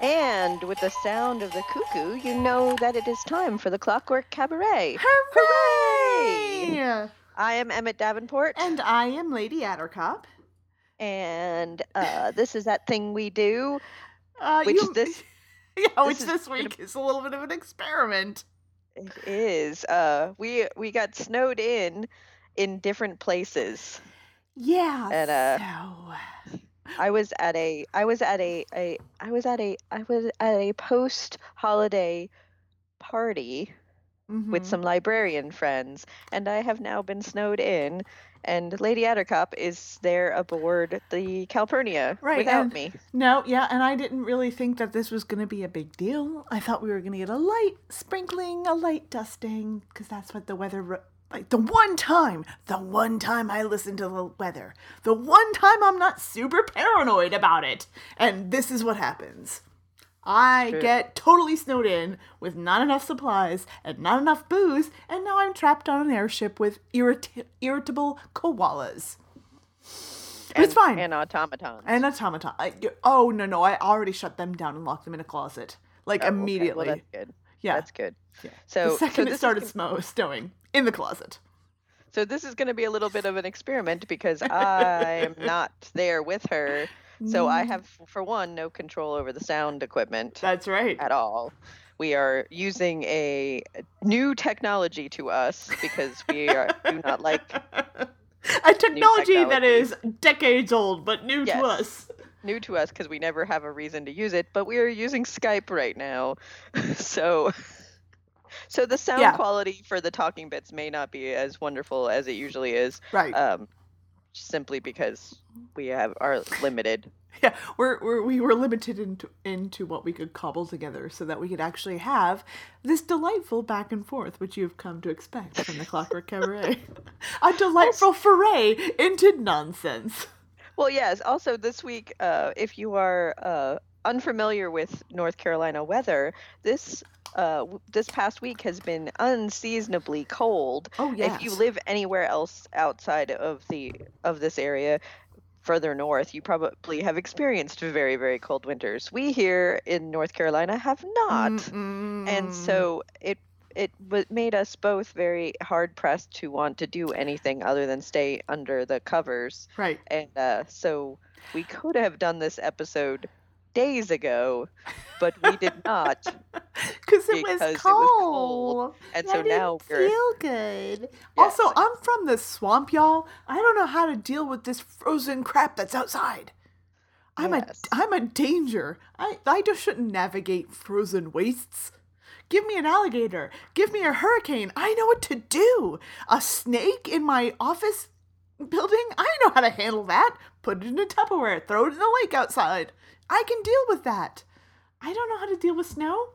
And with the sound of the cuckoo, you know that it is time for the Clockwork Cabaret. Hooray! Hooray! I am Emmett Davenport. And I am Lady Attercop. And this is that thing we do, which this week is a little bit of an experiment. It is. We got snowed in different places. Yeah. And I was at a post-holiday party with some librarian friends, and I have now been snowed in, and Lady Attercop is there aboard the Calpurnia without me. No, yeah, and I didn't really think that this was going to be a big deal. I thought we were going to get a light sprinkling, a light dusting, because that's what the weather... The one time I listen to the weather, the one time I'm not super paranoid about it, and this is what happens. I get totally snowed in with not enough supplies and not enough booze, and now I'm trapped on an airship with irritable koalas. And it's fine. And automatons. No, I already shut them down and locked them in a closet, immediately. Okay. Well, that's good. Yeah. That's good. Yeah. So, it started snowing. In the closet. So this is going to be a little bit of an experiment because I am not there with her. So I have, for one, no control over the sound equipment. That's right. At all. We are using a new technology to us because we do not like... A technology that is decades old, but new to us. New to us because we never have a reason to use it. But we are using Skype right now. So the sound quality for the talking bits may not be as wonderful as it usually is, right? Simply because we are limited. Yeah, we were limited into what we could cobble together so that we could actually have this delightful back and forth, which you've come to expect from the Clockwork Cabaret, a delightful foray into nonsense. Well, yes. Also, this week, if you are unfamiliar with North Carolina weather, this past week has been unseasonably cold. Oh, yes. If you live anywhere else outside of this area, further north, you probably have experienced very, very cold winters. We here in North Carolina have not. Mm-mm. And so it made us both very hard-pressed to want to do anything other than stay under the covers. Right. And so we could have done this episode days ago, but we did not because it was cold. And so now we feel good. Yeah. Also, I'm from the swamp, y'all. I don't know how to deal with this frozen crap that's outside. I'm a danger. I just shouldn't navigate frozen wastes. Give me an alligator. Give me a hurricane. I know what to do. A snake in my office building. I know how to handle that. Put it in a Tupperware. Throw it in the lake outside. I can deal with that. I don't know how to deal with snow.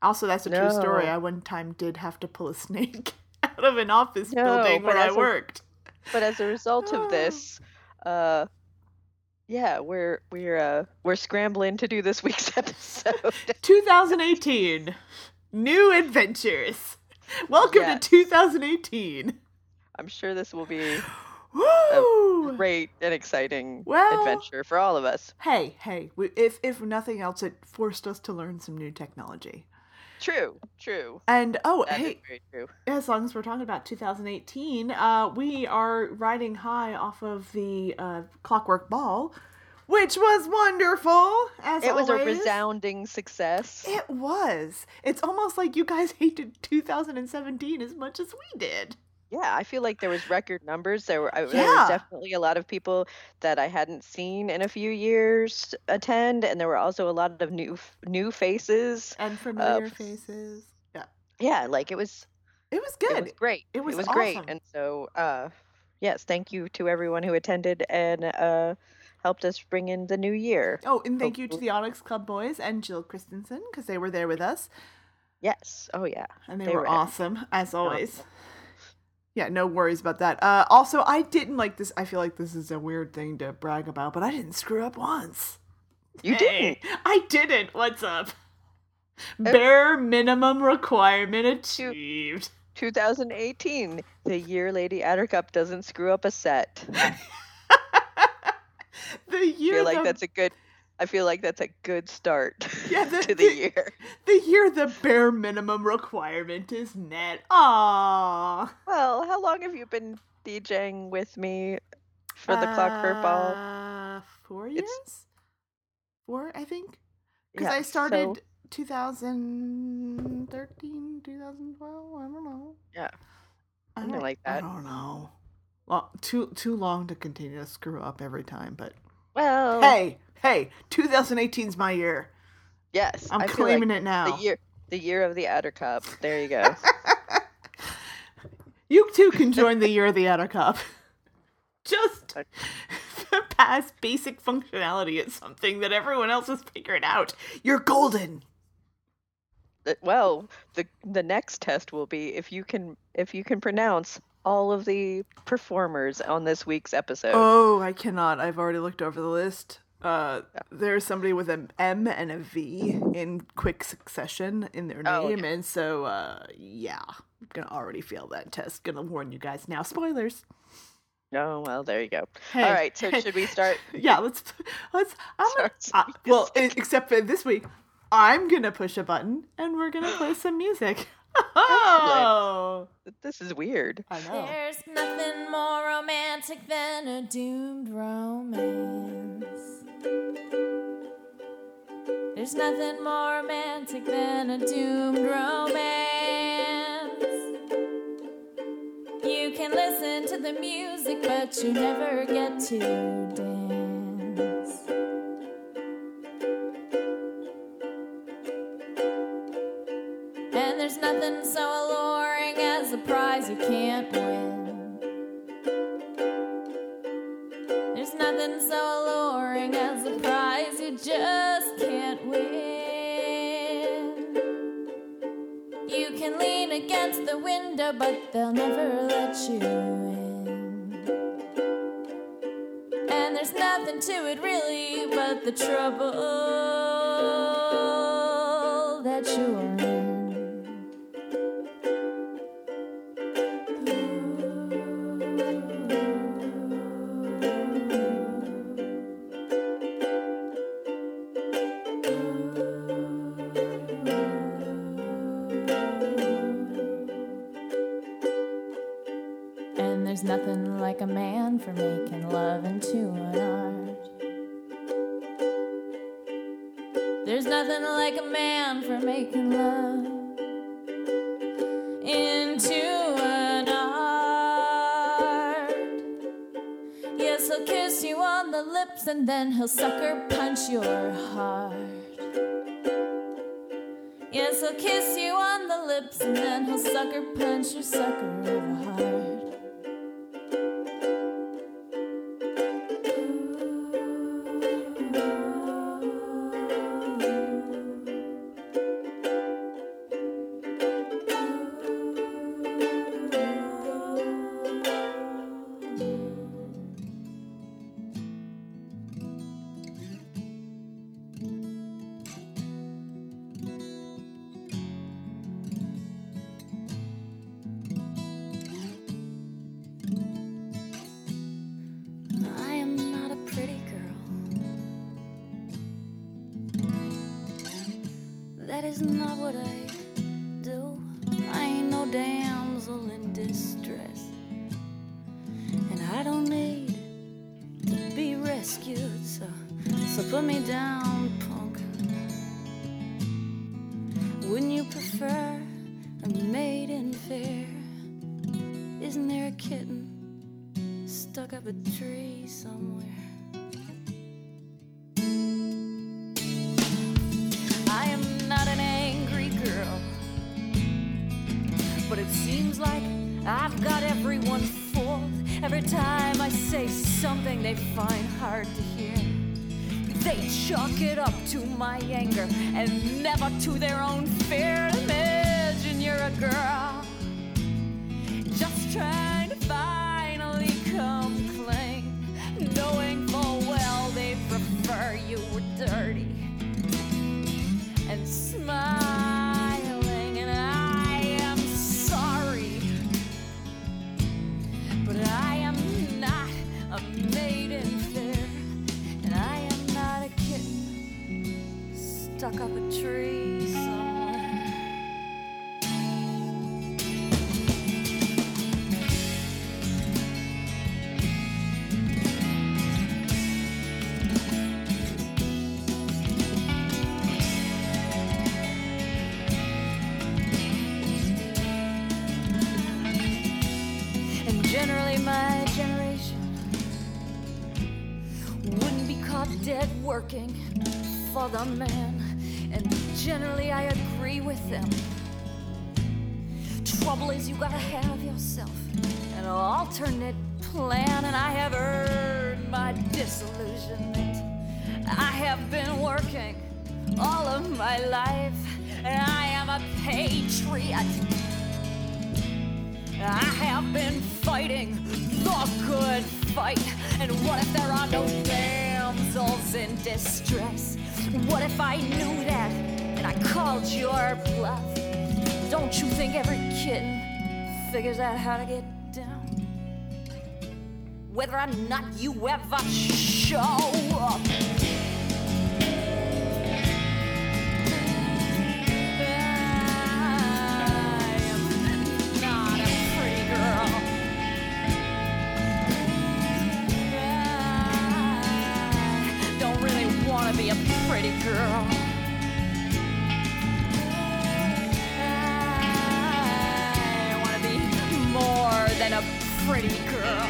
Also, that's a true story. I one time did have to pull a snake out of an office building where I worked. But as a result of this, we're scrambling to do this week's episode. 2018, new adventures. Welcome to 2018. I'm sure this will be... Woo! A great and exciting adventure for all of us. Hey, if nothing else, it forced us to learn some new technology. True. And, very true. As long as we're talking about 2018, we are riding high off of the Clockwork Ball, which was wonderful, as always. It was a resounding success. It was. It's almost like you guys hated 2017 as much as we did. Yeah, I feel like there was record numbers. There was definitely a lot of people that I hadn't seen in a few years attend, and there were also a lot of new faces and familiar faces. Yeah, yeah, like it was good. It was great. It was awesome. Great. And so, yes, thank you to everyone who attended and helped us bring in the new year. Oh, and thank you to the Onyx Club boys and Jill Christensen because they were there with us. Yes. Oh yeah, and they were awesome as always. Yeah, no worries about that. Also, I didn't like this. I feel like this is a weird thing to brag about, but I didn't screw up once. You didn't. I didn't. What's up? Bare minimum requirement achieved. 2018, the year Lady Attercop doesn't screw up a set. The year. I feel like that's a good I feel like that's a good start to the year. The year the bare minimum requirement is met. Aww. Well, how long have you been DJing with me for the Clockwork Ball? 4 years? Four, I think. Because I started 2013, 2012, I don't know. Yeah. Something like that. I don't know. Well, too long to continue to screw up every time, but... Well... Hey, 2018's my year. Yes. I'm claiming it now. The year of the Attercop. There you go. You too can join the year of the Attercop. Just past basic functionality is something that everyone else has figured out. You're golden. Well, the next test will be if you can pronounce all of the performers on this week's episode. Oh, I cannot. I've already looked over the list. There's somebody with an M and a V in quick succession in their name, and so I'm gonna already fail that test. Gonna warn you guys now. Spoilers. Oh, well, there you go. Hey. All right, so should we start? Yeah, let's. Except for this week, I'm gonna push a button and we're gonna play some music. Oh, this is weird. I know. There's nothing more romantic than a doomed romance. There's nothing more romantic than a doomed romance. You can listen to the music, but you never get to dance. There's nothing so alluring as a prize you can't win. There's nothing so alluring as a prize you just can't win. You can lean against the window, but they'll never let you in. And there's nothing to it really but the trouble that you're in. Nothing like a man for making love into an art. There's nothing like a man for making love into an art. Yes, he'll kiss you on the lips and then he'll sucker punch your heart. Yes, he'll kiss you on the lips and then he'll sucker punch your sucker of a heart. Not a maiden fair, and I am not a kitten. stuck up a tree somewhere. And generally my generation wouldn't be caught dead working for the man, and generally I agree with them. Trouble is you gotta have yourself an alternate plan, and I have earned my disillusionment. I have been working all of my life, and I am a patriot. I have been fighting the good fight, and what if there are no damsels in distress? What if I knew that and I called your bluff? Don't you think every kitten figures out how to get down? Whether or not you ever show up. Be a pretty girl. I want to be more than a pretty girl.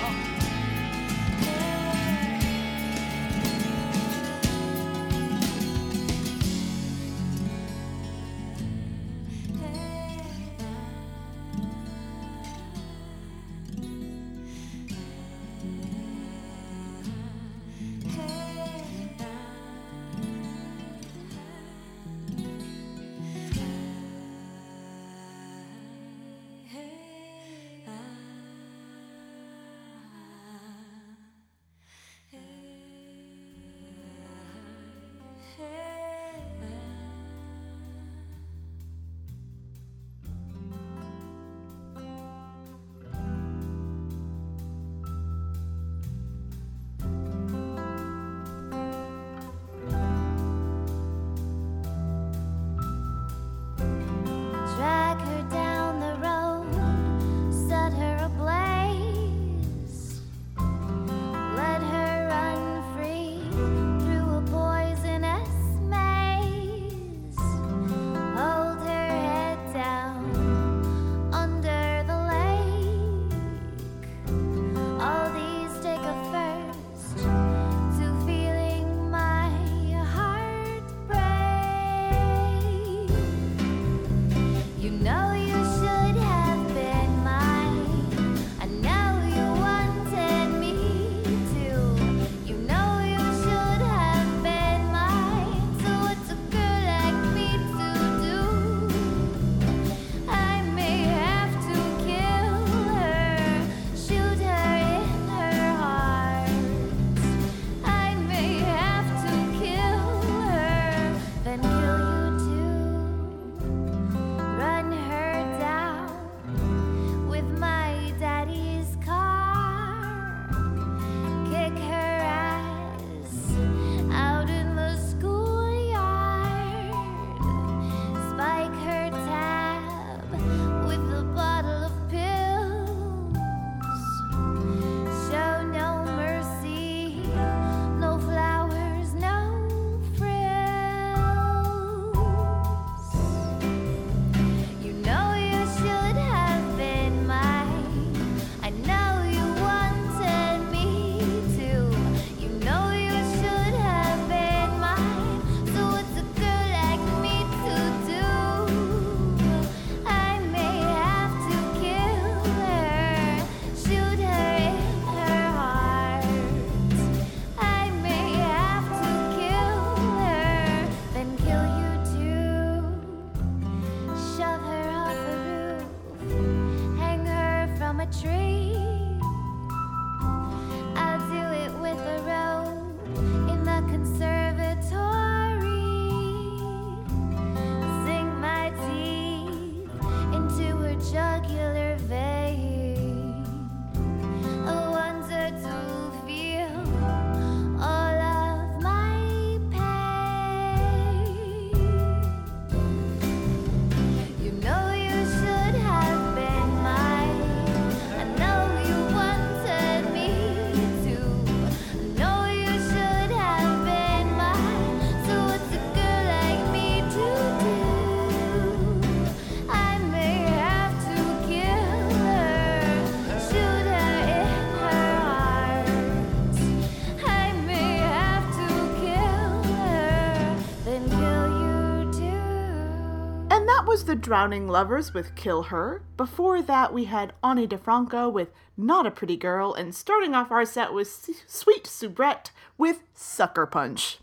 that was The Drowning Lovers with Kill Her. Before that, we had Ani DeFranco with Not a Pretty Girl, and starting off our set was Sweet Soubrette with Sucker Punch.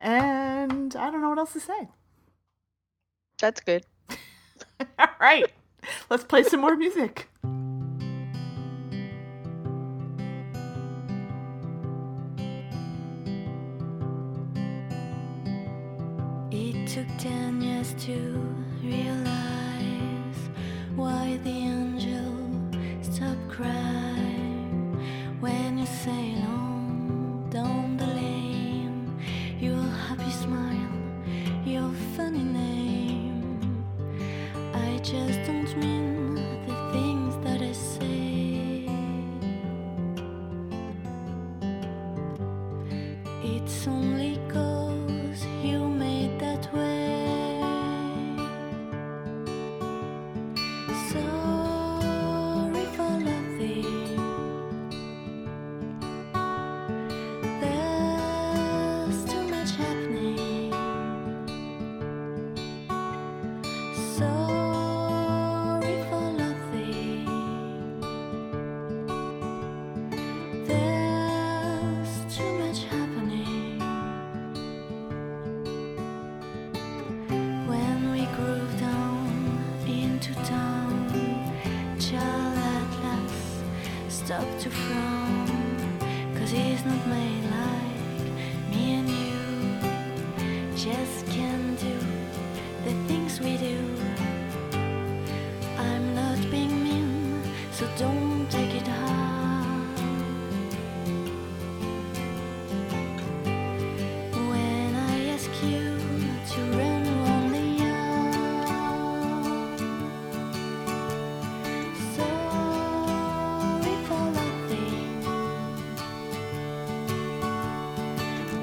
And I don't know what else to say. That's good. All right. Let's play some more music. It took 10 years to realize why the angel stopped crying when you sail on down the lane. Your happy smile, your funny name. I just don't mean the things that I say. It's only cause you made that way. Sorry for loving. There's too much happening. Sorry for loving. There's too much happening. When we groove down into town, child at last stopped to frown. 'Cause he's not made like me and you. Just can't do the things we do. I'm not being mean, so don't take it hard. When I ask you to run only out, sorry for nothing.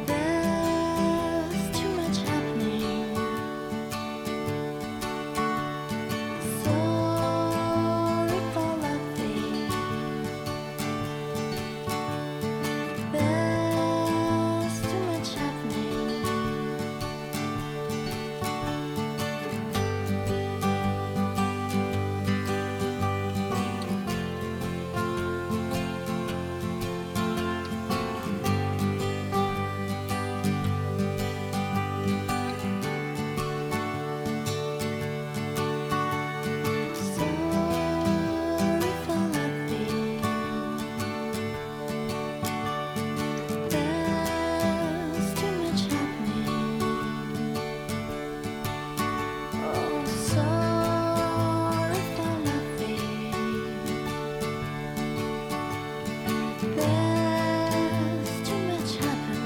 There's too much happening. Sorry for nothing. There's too much happening. Sorry for nothing. There's too much happening. Oh, sorry for nothing. There's too much happening.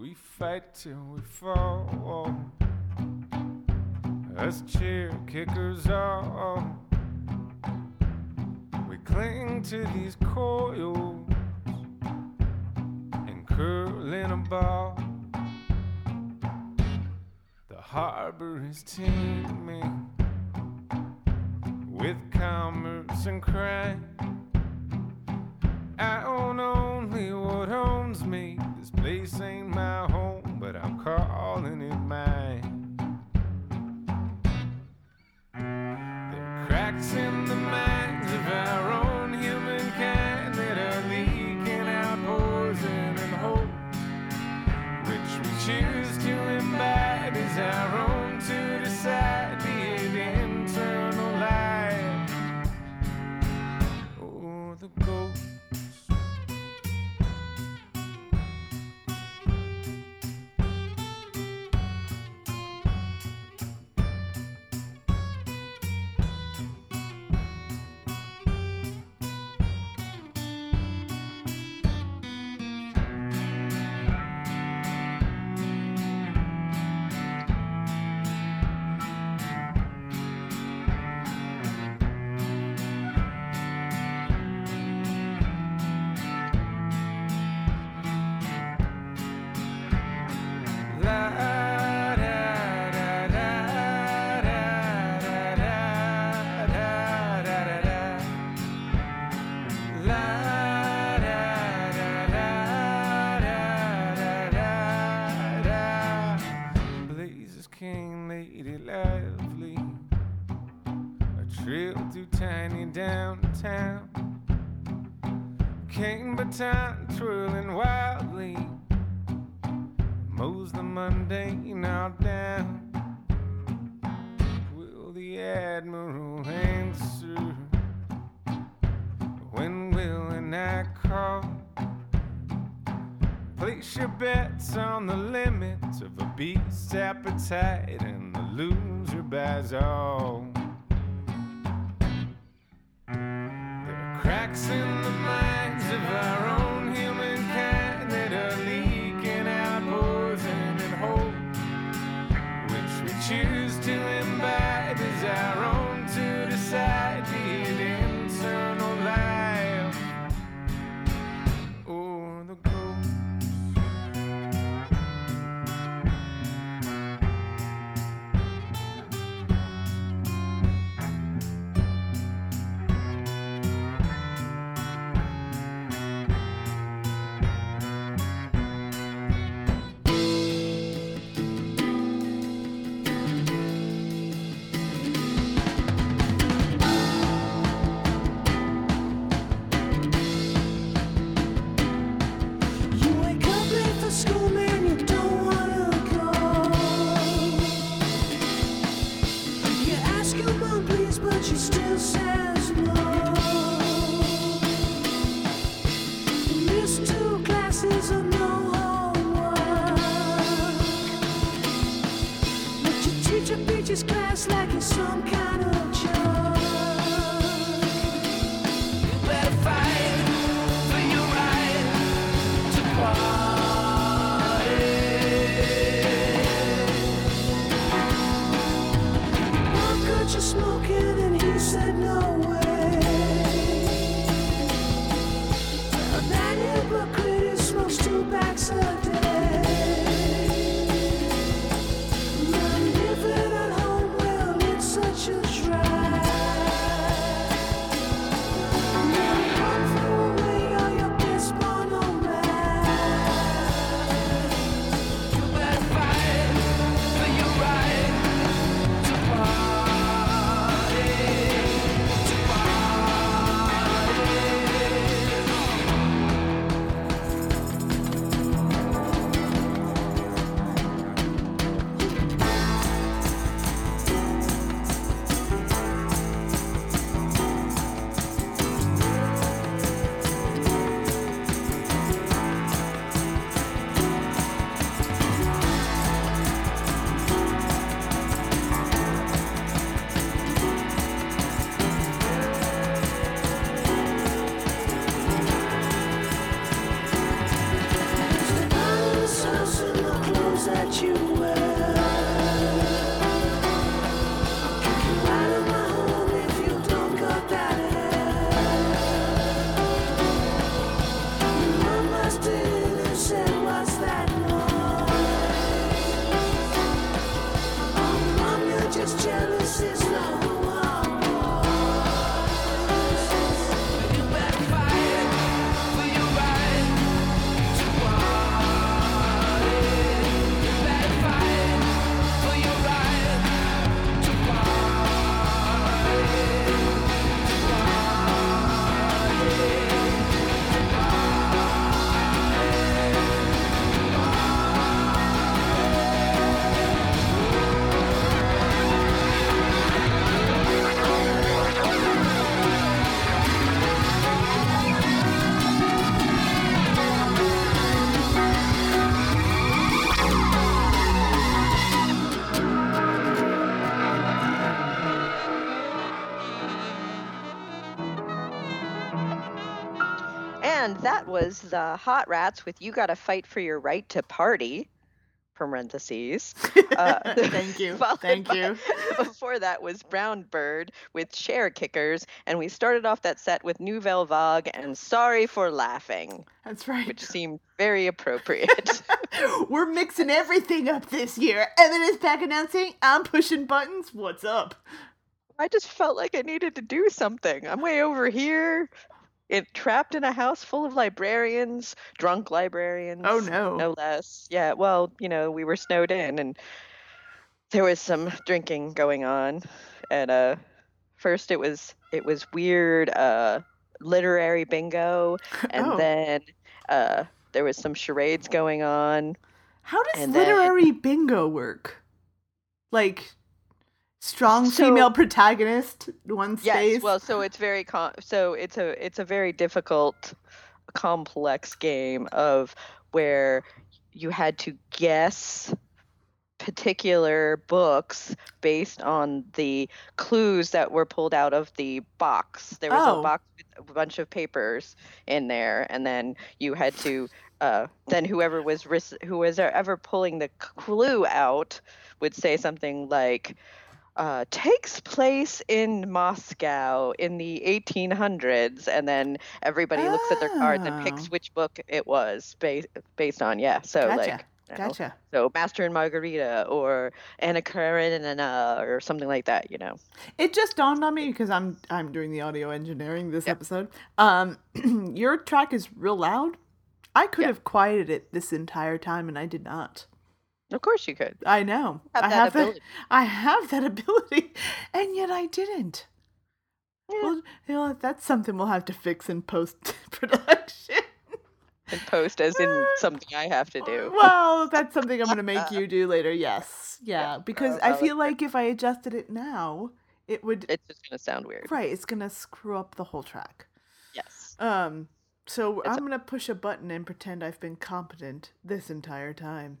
We fight till we fall. Us cheer kickers are. We cling to these coils and curl in a ball. The harbor is teeming with commerce and crime. I own only what owns me. This place ain't my home, but I'm calling it mine. There are cracks in the minds of our own humankind that are leaking out poison and hope, which we choose to imbibe is our own to decide. Be it internal light or the ghost. tiny downtown. King Baton twirling wildly mows the mundane out down. Will the Admiral answer? When will and I call? Place your bets on the limits of a beast's appetite, and the loser buys all. There are cracks in the minds of our own humankind that are leaking out poison and hope, which we choose to imbibe is our own to decide, be it internal life or the ghost. Was the Hot Rats with "You Gotta Fight for Your Right to Party," parentheses. Thank you. Thank you. Before that was Brown Bird with "Chair Kickers," and we started off that set with Nouvelle Vague and "Sorry for Laughing." That's right. Which seemed very appropriate. We're mixing everything up this year. Emmett is back announcing, I'm pushing buttons. What's up? I just felt like I needed to do something. I'm way over here. It trapped in a house full of librarians, drunk librarians. Oh, no. No less. Yeah, well, you know, we were snowed in and there was some drinking going on. And first it was it was weird literary bingo, and then there was some charades going on. How does literary bingo work? Like strong female protagonist one space. Yes, well, so it's very it's a very difficult, complex game of where you had to guess particular books based on the clues that were pulled out of the box. There was a box with a bunch of papers in there, and then you had to then whoever was pulling the clue out would say something like takes place in Moscow in the 1800s, and then everybody looks at their cards and picks which book it was based on. Yeah, so gotcha. Like Gotcha. So Master and Margarita or Anna Karenina or something like that, you know. It just dawned on me because I'm doing the audio engineering this episode. Your track is real loud. I could have quieted it this entire time and I did not. Of course you could. I know. I have that ability and yet I didn't. Yeah. Well, you know, that's something we'll have to fix in post-production. And post as in something I have to do. Well, that's something I'm going to make you do later. Yes. Yeah. Because I feel like if I adjusted it now, it would. It's just going to sound weird. Right. It's going to screw up the whole track. Yes. So I'm going to push a button and pretend I've been competent this entire time.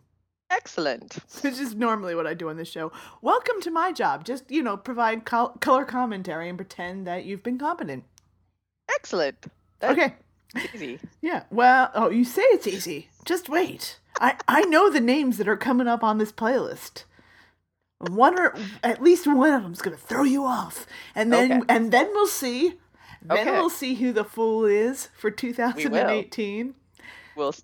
Excellent. Which is normally what I do on this show. Welcome to my job. Just, you know, provide color commentary and pretend that you've been competent. Excellent. Okay. Easy. Yeah. Well, you say it's easy. Just wait. I know the names that are coming up on this playlist. One or at least one of them's going to throw you off. And then and then we'll see. Then we'll see who the fool is for 2018.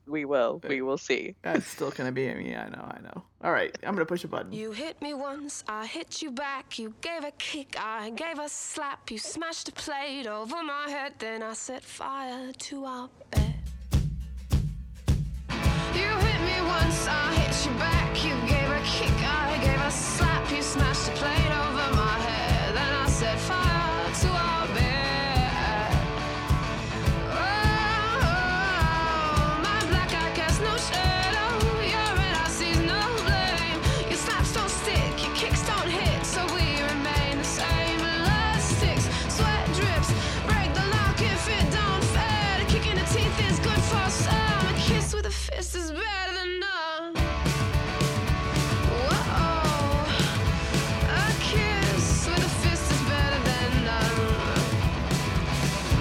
We will see. That's still going to be me. I know. All right. I'm going to push a button. You hit me once. I hit you back. You gave a kick. I gave a slap. You smashed a plate over my head. Then I set fire to our bed. You hit me once. I hit you back. You gave a kick. I gave a slap. You smashed a plate over my head. Then I set fire to our bed. This is better than none. Whoa, a kiss with a fist is better than none.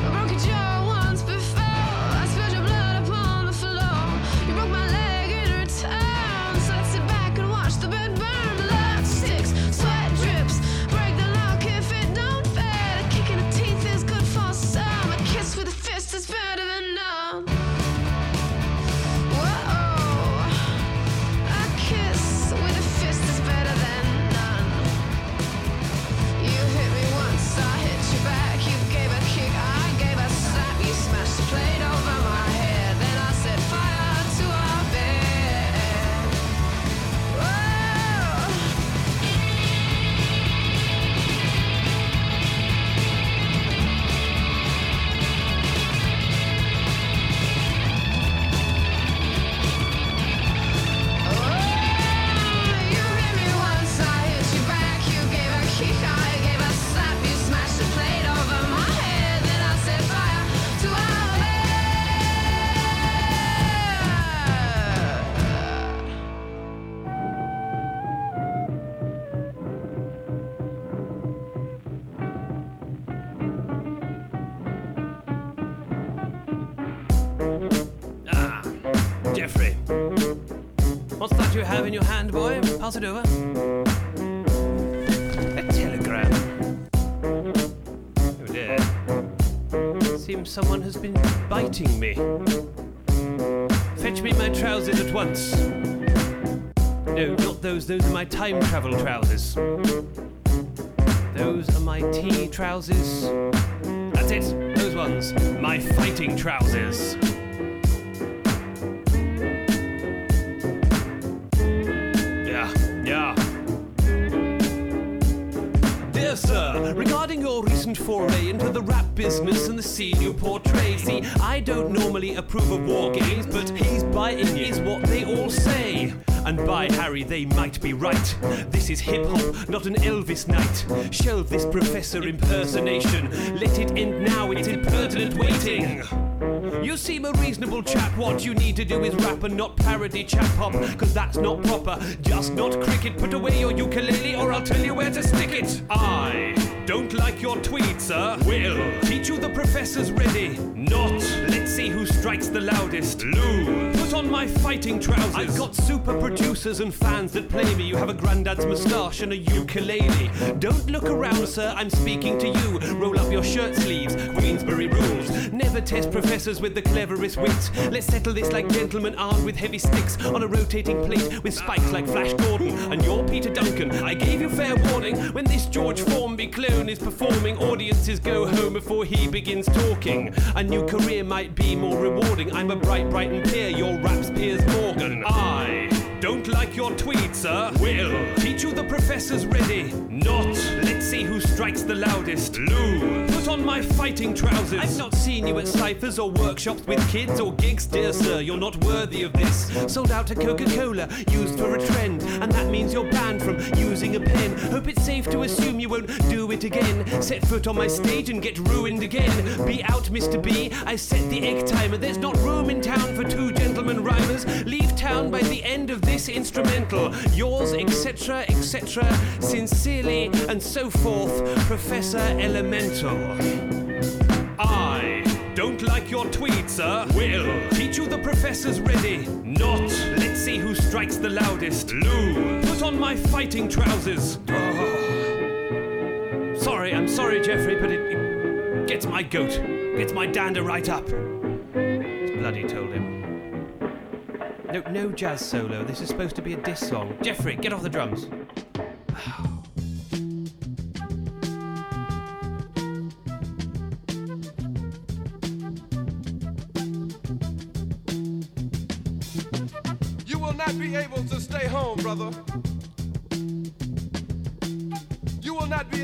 I broke your jaw once before. I spilled your blood upon the floor. You broke my leg in return. So let's sit back and watch the bed burn. Blood sticks, sweat drips. Break the lock if it don't fit. A kick in the teeth is good for some. A kiss with a fist is better than none. Have in your hand, boy. Pass it over. A telegram. Oh dear. Seems someone has been biting me. Fetch me my trousers at once. No, not those. Those are my time travel trousers. Those are my tea trousers. That's it. Those ones. My fighting trousers. recent foray into the rap business and the scene you portray. See, I don't normally approve of war games, but he's biting is what they all say. And by Harry, they might be right. This is hip-hop, not an Elvis night. Shelve this professor impersonation. Let it end now, it's impertinent waiting. You seem a reasonable chap. What you need to do is rap and not parody chap hop, cause that's not proper, just not cricket. Put away your ukulele or I'll tell you where to stick it. I don't like your tweet, sir. Will teach you the professor's ready. Not. Let's see who strikes the loudest. Lose. Put on my fighting trousers. I've got super producers and fans that play me. You have a granddad's moustache and a ukulele. Don't look around, sir, I'm speaking to you. Roll up your shirt sleeves. Queensberry rules. Never test professors with the cleverest wits. Let's settle this like gentlemen armed with heavy sticks on a rotating plate with spikes like Flash Gordon. And you're Peter Duncan. I gave you fair warning. When this George Formby clone is performing, audiences go home before he begins talking. A new career might be more rewarding. I'm a bright Brighton peer, your rap's Piers Morgan. I don't like your tweet, sir. Will teach you the professor's ready. Not. Let's see who strikes the loudest. Lou. Put on my fighting trousers. I've not seen you at ciphers or workshops with kids or gigs, dear sir. You're not worthy of this. Sold out to Coca-Cola, used for a trend, and that means you're banned from using a pen. Hope it's safe to assume you won't do it again. Set foot on my stage and get ruined again. Be out, Mr. B. I set the egg timer. There's not room in town for two gentlemen rhymers. Leave town by the end of this instrumental. Yours, etc., etc., sincerely, and so forth, Professor Elemental. I don't like your tweet, sir. Will teach you the professor's ready. Not. Let's see who strikes the loudest. Lou. Put on my fighting trousers. Oh. Sorry, I'm sorry, Jeffrey, but it gets my goat. Gets my dander right up. It's bloody told him. No jazz solo. This is supposed to be a diss song. Jeffrey, get off the drums. You will not be able to stay home, brother. You will not be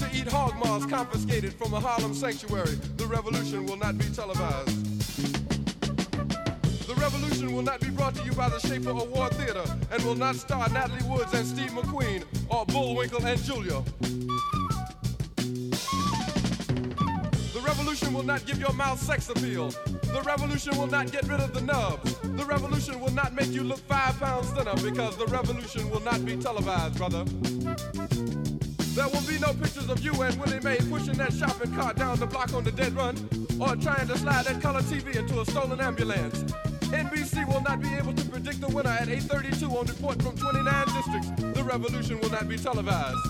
eat hog maws confiscated from a Harlem sanctuary. The revolution will not be televised. The revolution will not be brought to you by the Schaefer Award Theater and will not star Natalie Woods and Steve McQueen or Bullwinkle and Julia. The revolution will not give your mouth sex appeal. The revolution will not get rid of the nubs. The revolution will not make you look 5 pounds thinner because the revolution will not be televised, brother. There will be no pictures of you and Willie Mae pushing that shopping cart down the block on the dead run or trying to slide that color TV into a stolen ambulance. NBC will not be able to predict the winner at 8:32 on report from 29 districts. The revolution will not be televised.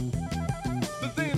The theme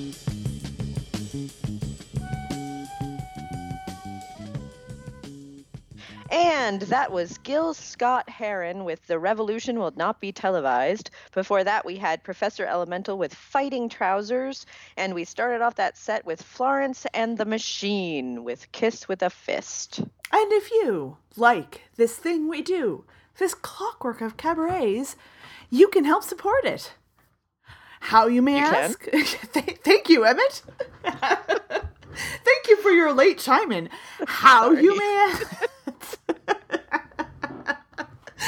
And that was Gil Scott-Heron with The Revolution Will Not Be Televised. Before that, we had Professor Elemental with Fighting Trousers. And we started off that set with Florence and the Machine with Kiss with a Fist. And if you like this thing we do, this clockwork of cabarets, you can help support it. How, you may ask? Thank you, Emmett. Thank you for your late chime-in. How, you may ask?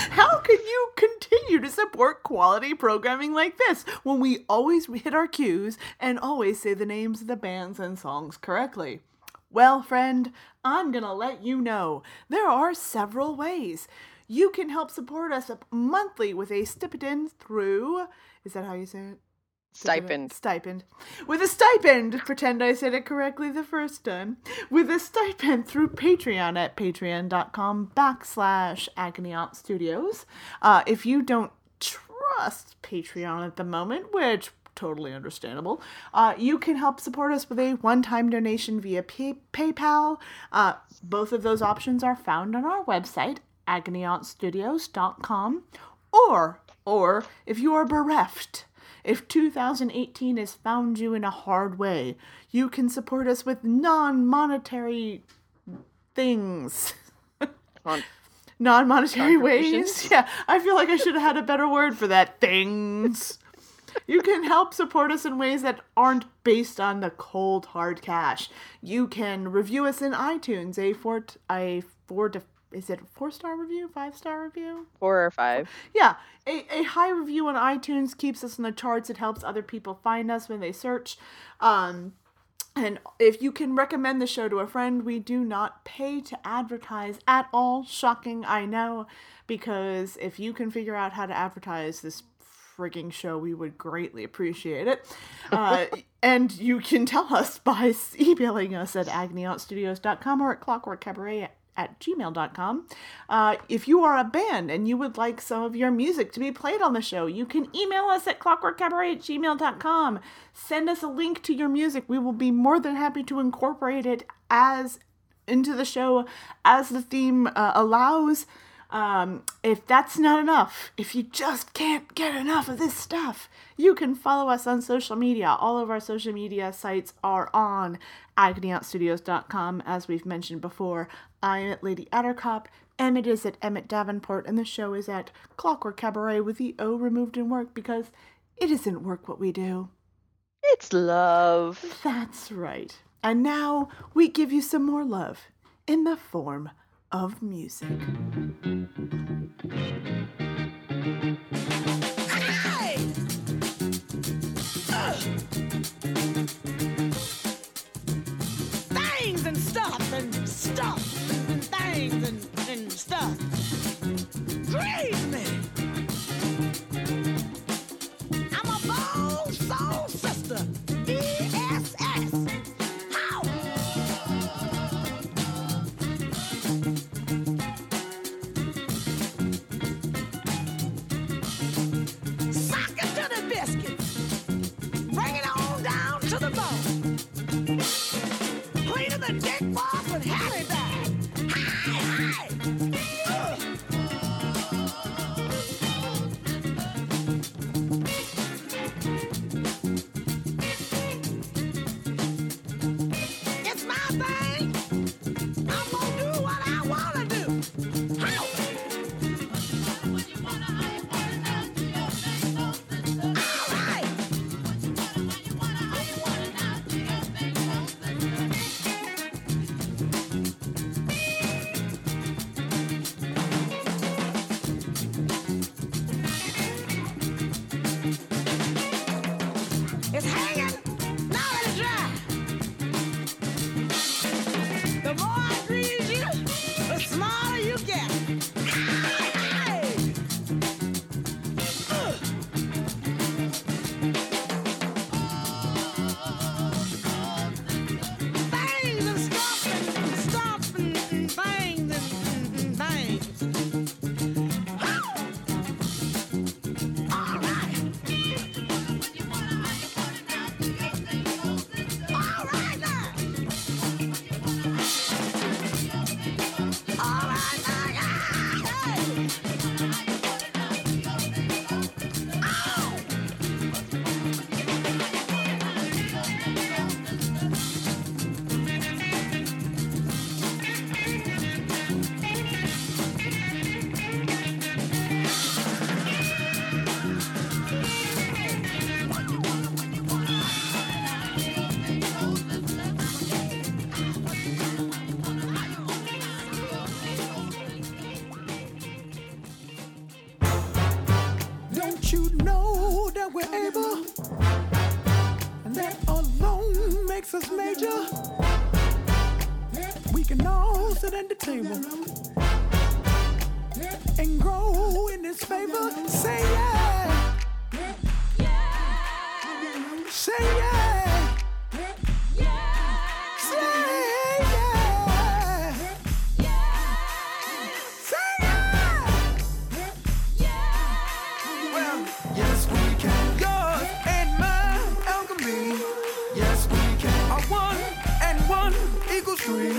How can you continue to support quality programming like this when we always hit our cues and always say the names of the bands and songs correctly? Well, friend, I'm gonna let you know there are several ways. You can help support us monthly with a stipend through... Is that how you say it? Stipend. With a stipend, pretend I said it correctly the first time. With a stipend through Patreon at patreon.com/Agony Aunt Studios. If you don't trust Patreon at the moment, which totally understandable, you can help support us with a one-time donation via PayPal. Both of those options are found on our website, agonyauntstudios.com. Or if you are bereft... If 2018 has found you in a hard way, you can support us with non-monetary things. Non-monetary ways. Yeah, I feel like I should have had a better word for that. Things. You can help support us in ways that aren't based on the cold, hard cash. You can review us in iTunes, Is it a 4-star review? 5-star review? 4 or 5. Yeah. A high review on iTunes keeps us in the charts. It helps other people find us when they search. And if you can recommend the show to a friend, we do not pay to advertise at all. Shocking, I know. Because if you can figure out how to advertise this frigging show, we would greatly appreciate it. And you can tell us by emailing us at agonyauntstudios.com or at clockworkcabaret@gmail.com. If you are a band and you would like some of your music to be played on the show, you can email us at clockworkcabaret@gmail.com. Send us a link to your music. We will be more than happy to incorporate it into the show as the theme allows. If that's not enough, if you just can't get enough of this stuff, you can follow us on social media. All of our social media sites are on agonyauntstudios.com, as we've mentioned before. I am at Lady Attercop, Emmett is at Emmett Davenport, and the show is at Clockwork Cabaret with the O removed in work, because it isn't work what we do. It's love. That's right. And now we give you some more love in the form of music. Hey! Things and stuff and things and stuff. Praise me! I'm a bold soul sister. It's hanging. Now it's dry. we can all sit at the table and grow in his favor. Say yeah. Yeah. Say yeah. Yeah. Say yeah. Yeah. Say yeah. Yeah. Well, yes we can. Yours and mine alchemy. Yes we can. A one and one equals three.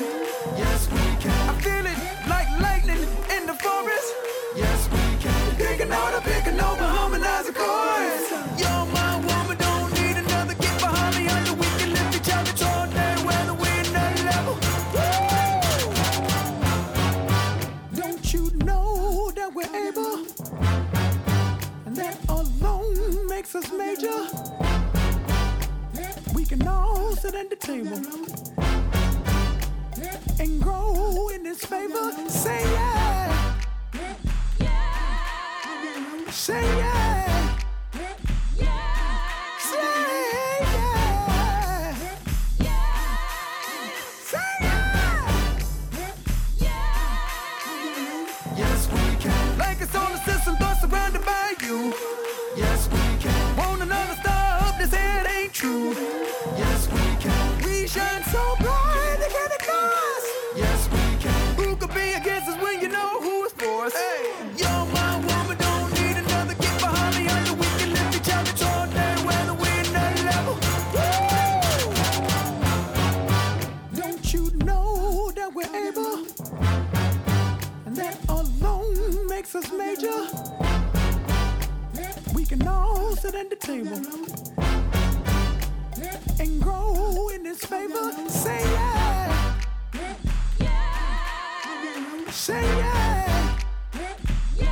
Yes we can. I feel it like lightning in the forest. Yes we can. Picking out a picking over, harmonize the chorus. You're my woman, don't need another. Get behind me, under we can lift each other's all day, whether we're in that level. Woo! Don't you know that we're able? And that alone makes us major. We can all sit at the table and grow in his favor. Say yeah. Yeah. Say yeah. Yeah. Say yeah. Yeah. Say yeah. Yeah. Yes we can. Like it's on the system but surrounded by you. Yes we can. Want another star, hope this head ain't true. Yes we can. We shine so bright they can't ignore. Yes, we can. Who could be against us when you know who is for us? Hey. You're my woman, don't need another. Get behind me, under we can lift each other's all day, whether we're in that level. Woo! Don't you know that we're able? And that alone makes us major. We can all sit at the table and grow in his favor. Say yeah. Say yeah. Yeah.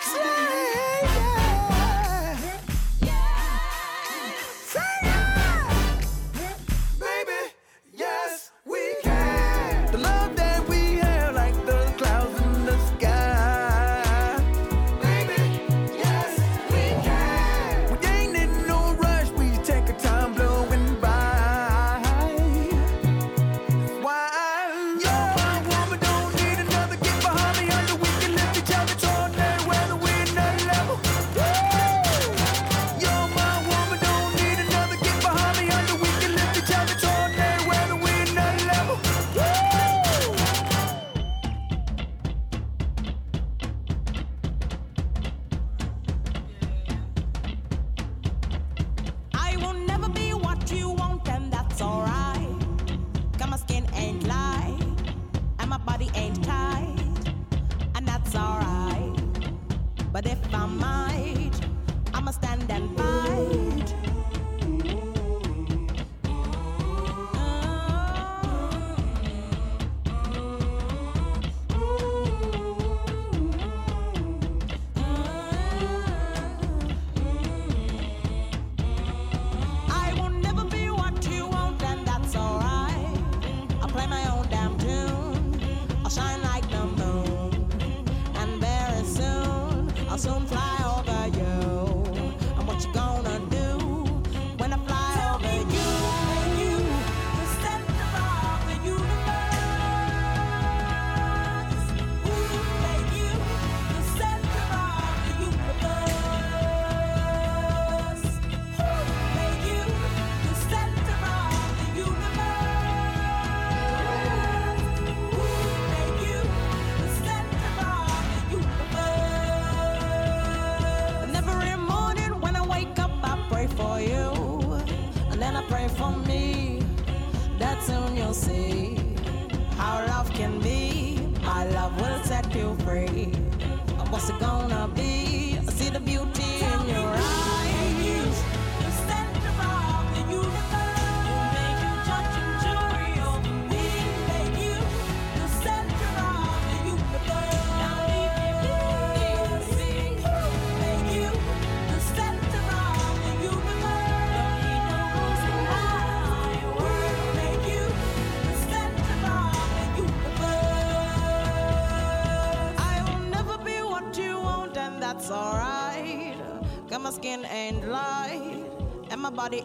Say yeah. Yeah. Say yeah. Baby, yes, we can. The love that we have, like the clouds in the sky. Baby, yes, we can. We ain't in no rush, we take our time blowing by. Why? Yeah.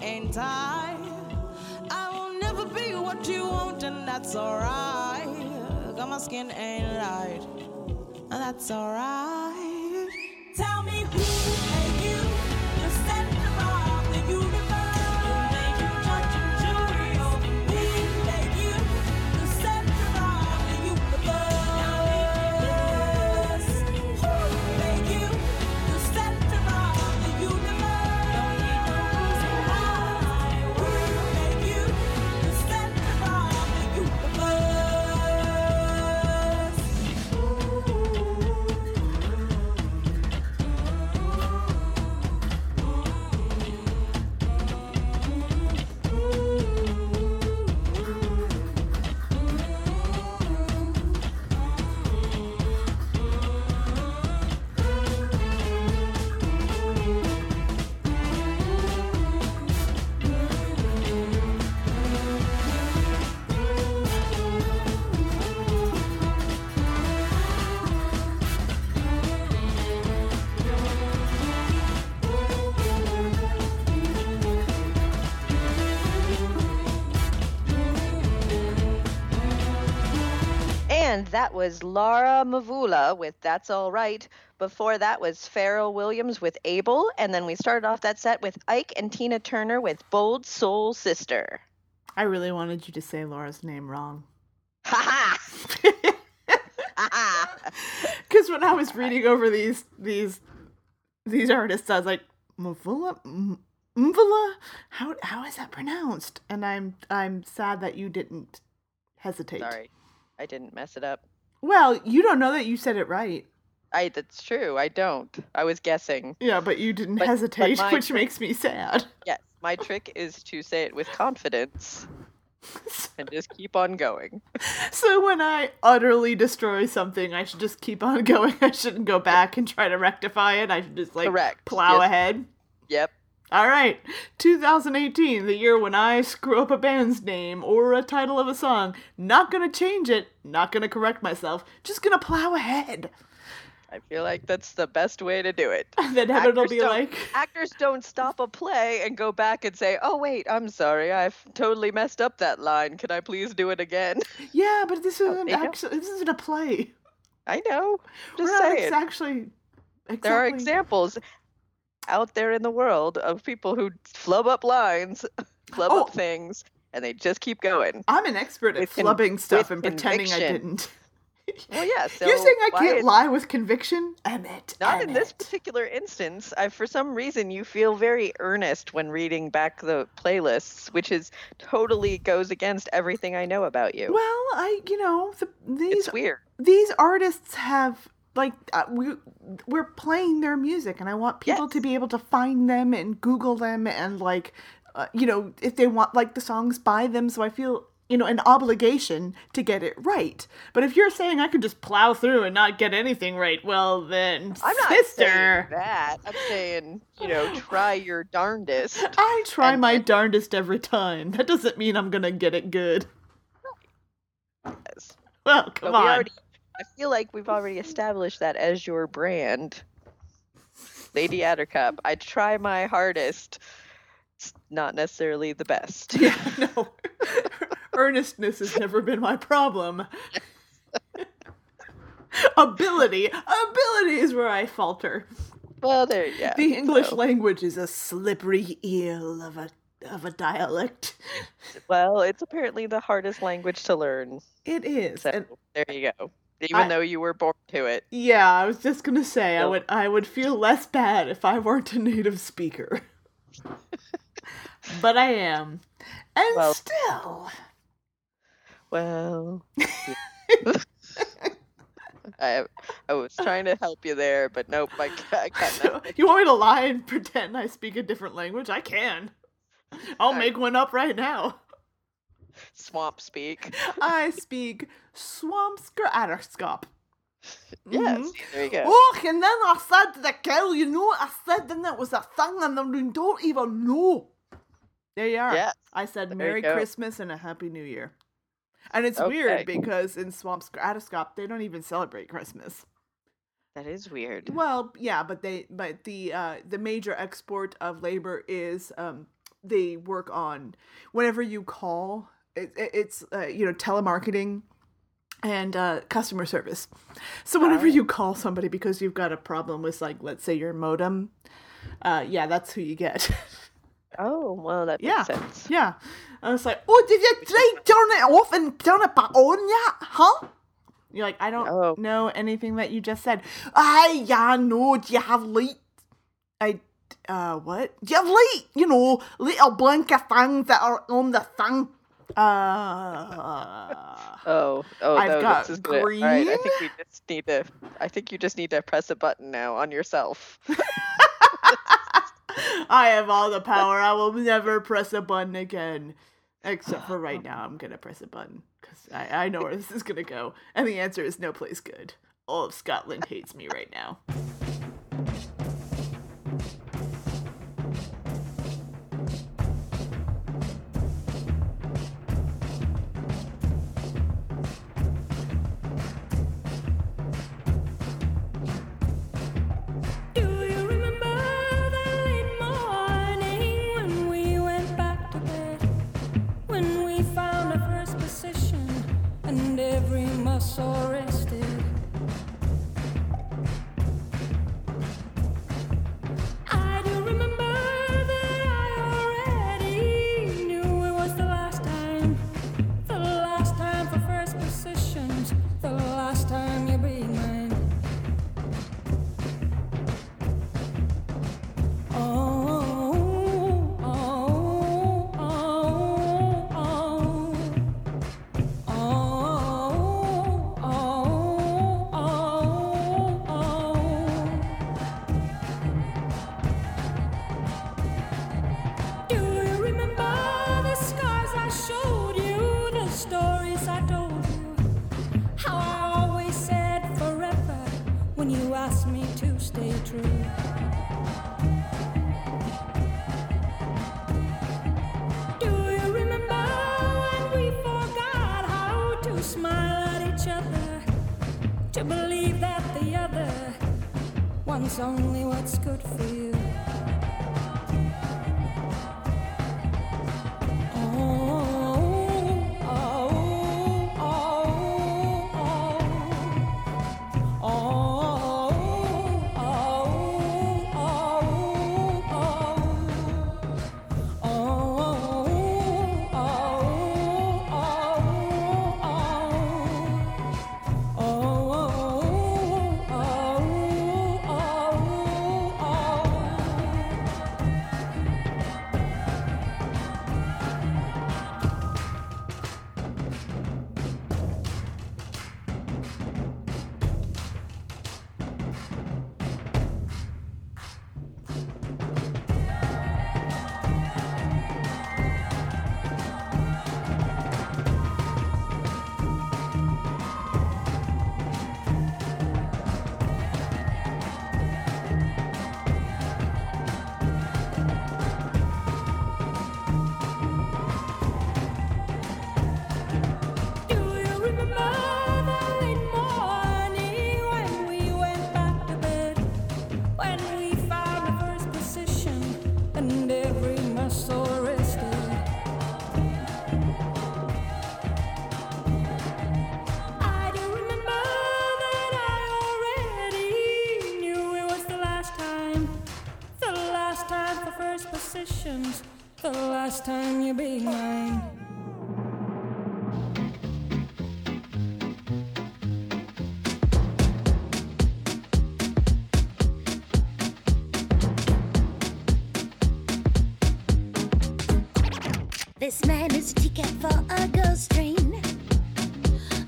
Ain't I will never be what you want, and that's alright. got my skin ain't light, and that's alright. Tell me who made you the center of the universe? Who made you judge and jury over me? Who made you the center of the universe? Who made you the center of the universe? Don't need no reason why. Who made you the center of the universe? And that was Laura Mvula with That's All Right. Before that was Pharrell Williams with Able. And then we started off that set with Ike and Tina Turner with Bold Soul Sister. I really wanted you to say Laura's name wrong. Ha ha! Ha ha! Because when I was reading over these artists, I was like, Mvula? Mvula? How is that pronounced? And I'm sad that you didn't hesitate. Sorry. I didn't mess it up. Well, you don't know that you said it right. That's true. I don't. I was guessing. Yeah, but you didn't hesitate, which makes me sad. Yes. My trick is to say it with confidence and just keep on going. So when I utterly destroy something, I should just keep on going. I shouldn't go back and try to rectify it. I should just plow ahead. Yep. All right, 2018, the year when I screw up a band's name or a title of a song. Not going to change it, not going to correct myself, just going to plow ahead. I feel like that's the best way to do it. And then Heather will be like... Actors don't stop a play and go back and say, oh, wait, I'm sorry, I've totally messed up that line. Can I please do it again? Yeah, but this isn't a play. I know. Just saying. It's actually... Exactly. There are examples... out there in the world of people who flub up lines, flub up things, and they just keep going. I'm an expert at flubbing stuff and pretending I didn't. Well, yeah. So you're saying I can't lie with conviction? Emmett. Not in this particular instance. For some reason, you feel very earnest when reading back the playlists, which is totally goes against everything I know about you. Well, it's weird. These artists have... we're playing their music, and I want people to be able to find them and Google them and if they want the songs by them. So I feel an obligation to get it right. But if you're saying I could just plow through and not get anything right, well then I'm sister. Not saying that. I'm saying try your darndest. I try my darndest every time. That doesn't mean I'm gonna get it good. Yes. Well, come on. I feel like we've already established that as your brand. Lady Attercop, I try my hardest. It's not necessarily the best. Yeah, no. Earnestness has never been my problem. Ability is where I falter. Well, there you go. The English language is a slippery eel of a dialect. Well, it's apparently the hardest language to learn. It is. So, there you go. Even though you were born to it. Yeah, I was just going to say, nope. I would feel less bad if I weren't a native speaker. But I am. And yeah. I was trying to help you there, but nope, I can't. So, you want me to lie and pretend I speak a different language? I can. I'll make one up right now. Swamp speak. I speak Attercop. Yes, there you go. Oh, and then I said the girl, I said then it was a thing and then you don't even know. There you are. Yes. I said there Merry Christmas and a Happy New Year. And it's weird because in Swamp Attercop they don't even celebrate Christmas. That is weird. Well, yeah, but the major export of labor is they work on whenever you call. It's telemarketing and customer service. So whenever you call somebody because you've got a problem with, like, let's say your modem, yeah, that's who you get. Oh, well, that makes sense. Yeah. I was like, oh, did you try turn it off and turn it back on yet? Huh? You're like, I don't know anything that you just said. I no, do you have light? What? Do you have light? You know, little blinker things that are on the thing. This is good. Green. All right, I think you just need to press a button now on yourself. I have all the power. I will never press a button again. Except for right now, I'm going to press a button because I know where this is going to go. And the answer is no place good. All of Scotland hates me right now. Only what's good for you. This man is a ticket for a ghost train.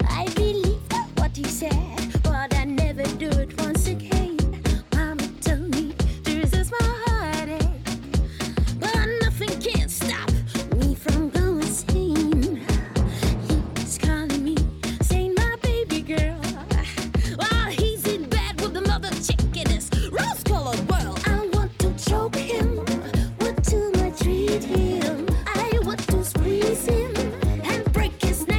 I believe what he said, but I never do it once again. Mama told me to resist my heartache, but nothing can stop me from going insane. He's calling me, saying my baby girl. While he's in bed with another chick in this rose-colored world. I want to choke him, what do I treat him? Squeeze him and break his neck.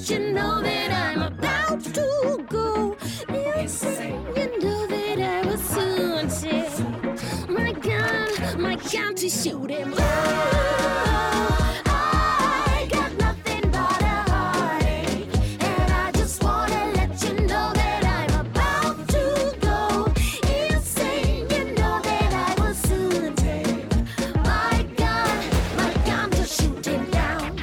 let you know that I'm about to go. You know that I will soon take my gun to shoot him. Oh, I got nothing but a heartache, and I just wanna let you know that I'm about to go insane. You know that I will soon take my gun to shoot him down.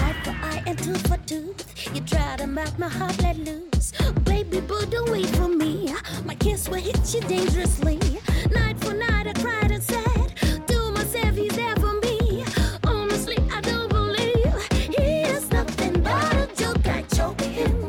Eye for eye and tooth for tooth. You try to mouth my heart, let loose. Baby boo, don't wait for me. My kiss will hit you dangerously. Night for night I cried and said to myself, he's there for me. Honestly, I don't believe he is nothing but a joke. I choke him,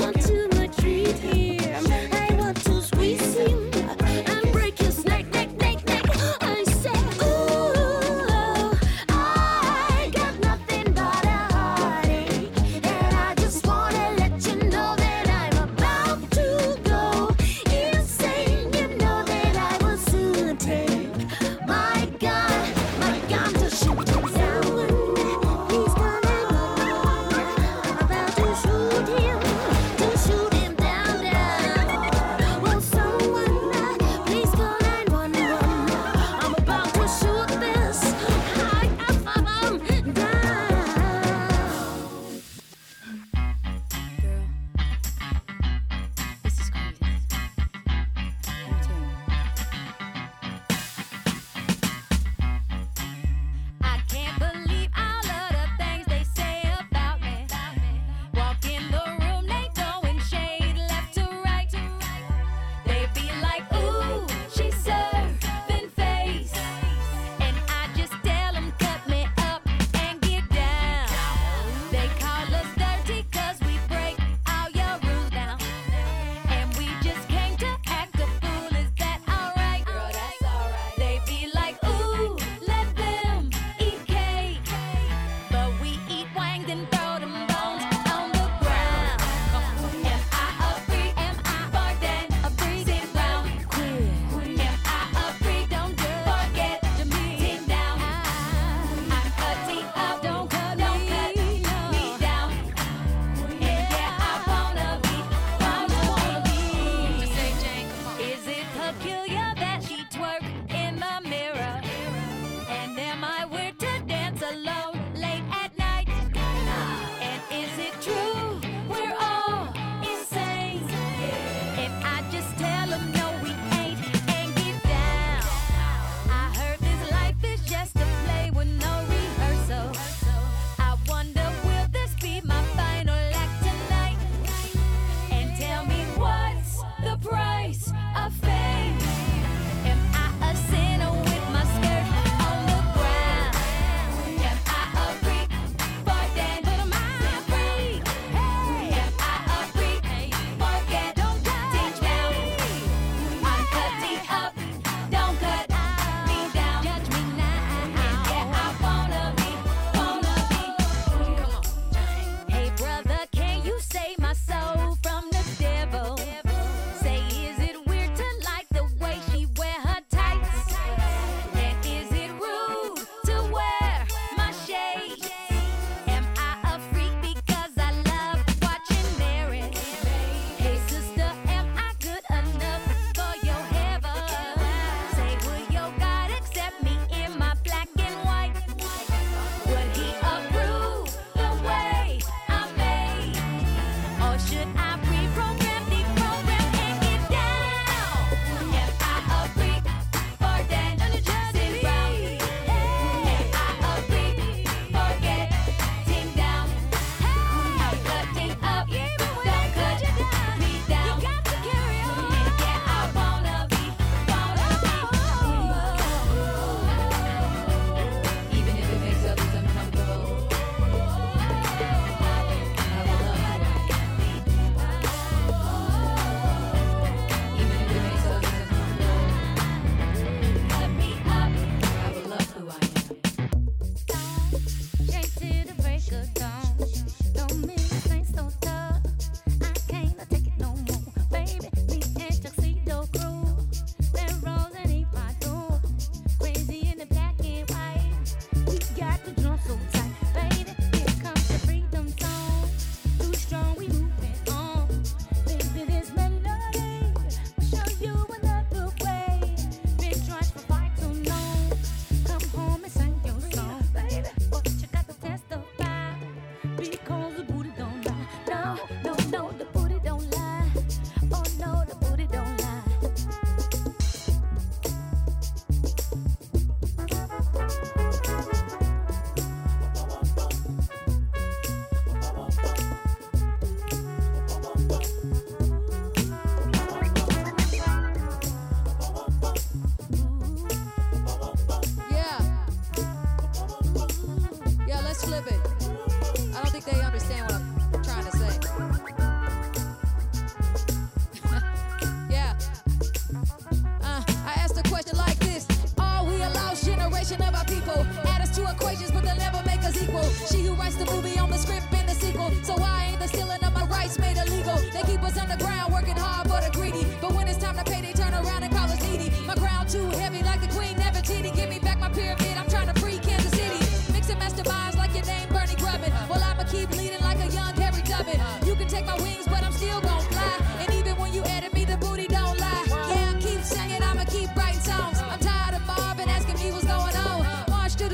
want to maltreat him, I want to squeeze him and break his neck, neck, neck, neck. I said, ooh, I got nothing but a heartache, and I just wanna let you know that I'm about to go insane. You know that I will soon take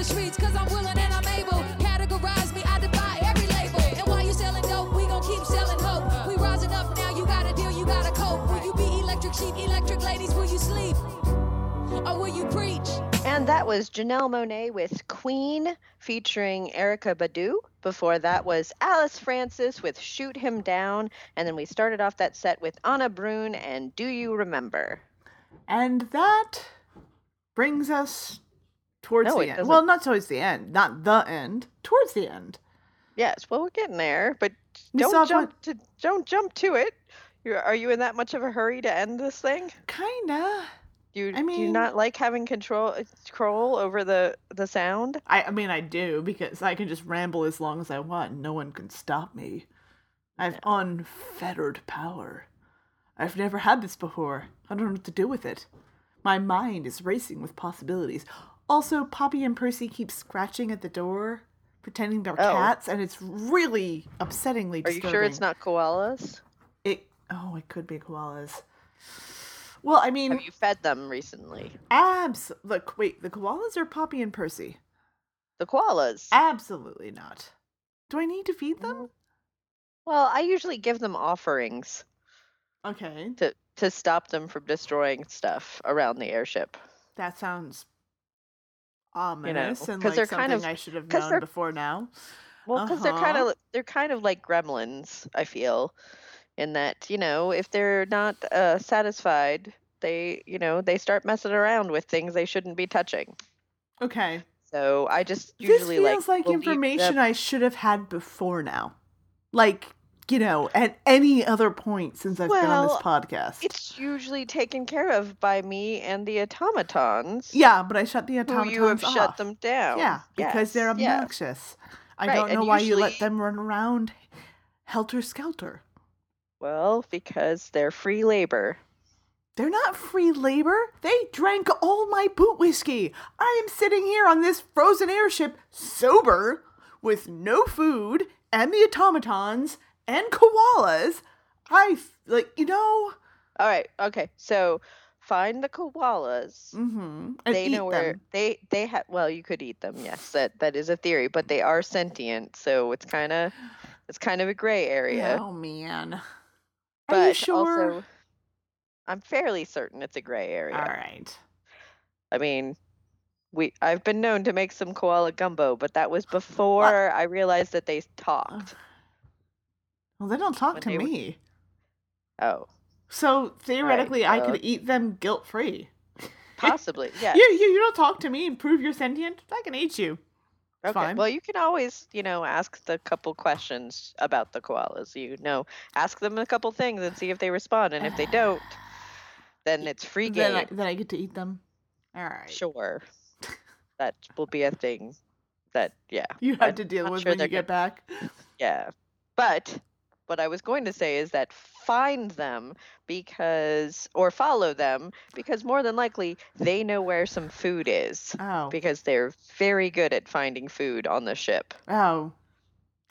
streets, cause I'm willing and I'm able. Categorize me, I defy every label. And while you selling dope, we gon' keep selling hope. We rising up now, you gotta deal, you gotta cope. Will you be electric sheep, electric ladies, will you sleep? Or will you preach? And that was Janelle Monae with Queen featuring Erykah Badu. Before that was Alice Francis with Shoot Him Down. And then we started off that set with Anna Brun and Do You Remember? And that brings us towards the end. Doesn't. Well, not towards the end. Not the end. Towards the end. Yes. Well, we're getting there, but don't jump to it. Are you in that much of a hurry to end this thing? Kinda. Do you not like having control over the sound? I mean, I do, because I can just ramble as long as I want. And no one can stop me. I have unfettered power. I've never had this before. I don't know what to do with it. My mind is racing with possibilities. Also, Poppy and Percy keep scratching at the door, pretending they're cats, and it's really upsettingly disturbing. Are you sure it's not koalas? It could be koalas. Well, I mean... Have you fed them recently? Absolutely. Look, wait, the koalas or Poppy and Percy? The koalas. Absolutely not. Do I need to feed them? Well, I usually give them offerings. Okay. To stop them from destroying stuff around the airship. That sounds ominous, and like they're something I should have known before now. Well, because they're kind of like gremlins, I feel. In that, if they're not satisfied, they start messing around with things they shouldn't be touching. Okay. So I just usually like... This feels like information I should have had before now. Like, at any other point since I've been on this podcast. It's usually taken care of by me and the automatons. Yeah, but I shut the automatons off. You have shut them down. Yeah, because they're obnoxious. Yes. I don't know why you let them run around helter-skelter. Well, because they're free labor. They're not free labor. They drank all my boot whiskey. I am sitting here on this frozen airship, sober, with no food, and the automatons, and koalas. All right, okay, so find the koalas. Mm-hmm. They know where they have. Well, you could eat them. Yes, that is a theory, but they are sentient, so it's kind of a gray area. Oh man. But are you sure? Also, I'm fairly certain it's a gray area. All right. I mean, I've been known to make some koala gumbo, but that was before I realized that they talked. Well, they don't talk to me. Oh. So theoretically, right, I could eat them guilt-free. Possibly, yeah. You don't talk to me and prove you're sentient? I can eat you. Okay. Fine. Well, you can always, ask the couple questions about the koalas. Ask them a couple things and see if they respond. And if they don't, then it's free game. Then I get to eat them. All right. Sure. That will be a thing that, yeah. You have to deal with when you get back. Yeah. But what I was going to say is that find them or follow them, because more than likely they know where some food is. Oh. Because they're very good at finding food on the ship. Oh.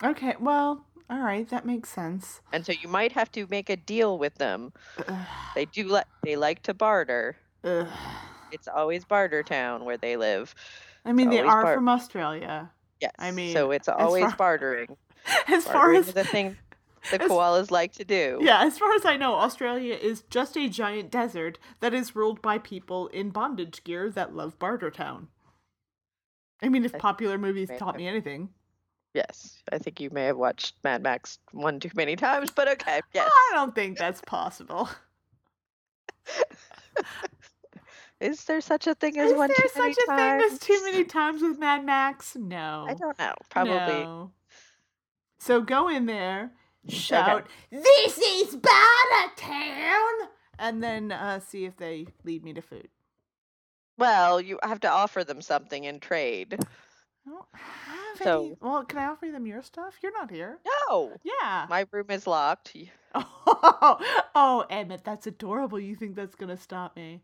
Okay. Well, all right. That makes sense. And so you might have to make a deal with them. They do. They like to barter. It's always Barter Town where they live. I mean, they are from Australia. Yes. I mean, so it's always bartering. As far as the thing the koalas like to do. Yeah, as far as I know, Australia is just a giant desert that is ruled by people in bondage gear that love Barter Town. I mean, if popular movies taught me anything. Yes, I think you may have watched Mad Max one too many times, but okay, yes. I don't think that's possible. Is there such a thing as one too many times? Is there such a thing as too many times with Mad Max? No. I don't know. Probably. No. So go in there, shout, okay. This is Barter Town! And then see if they lead me to food. Well, you have to offer them something in trade. I don't have any. Well, can I offer them your stuff? You're not here. No. Yeah. My room is locked. Oh, Emmett, that's adorable. You think that's going to stop me?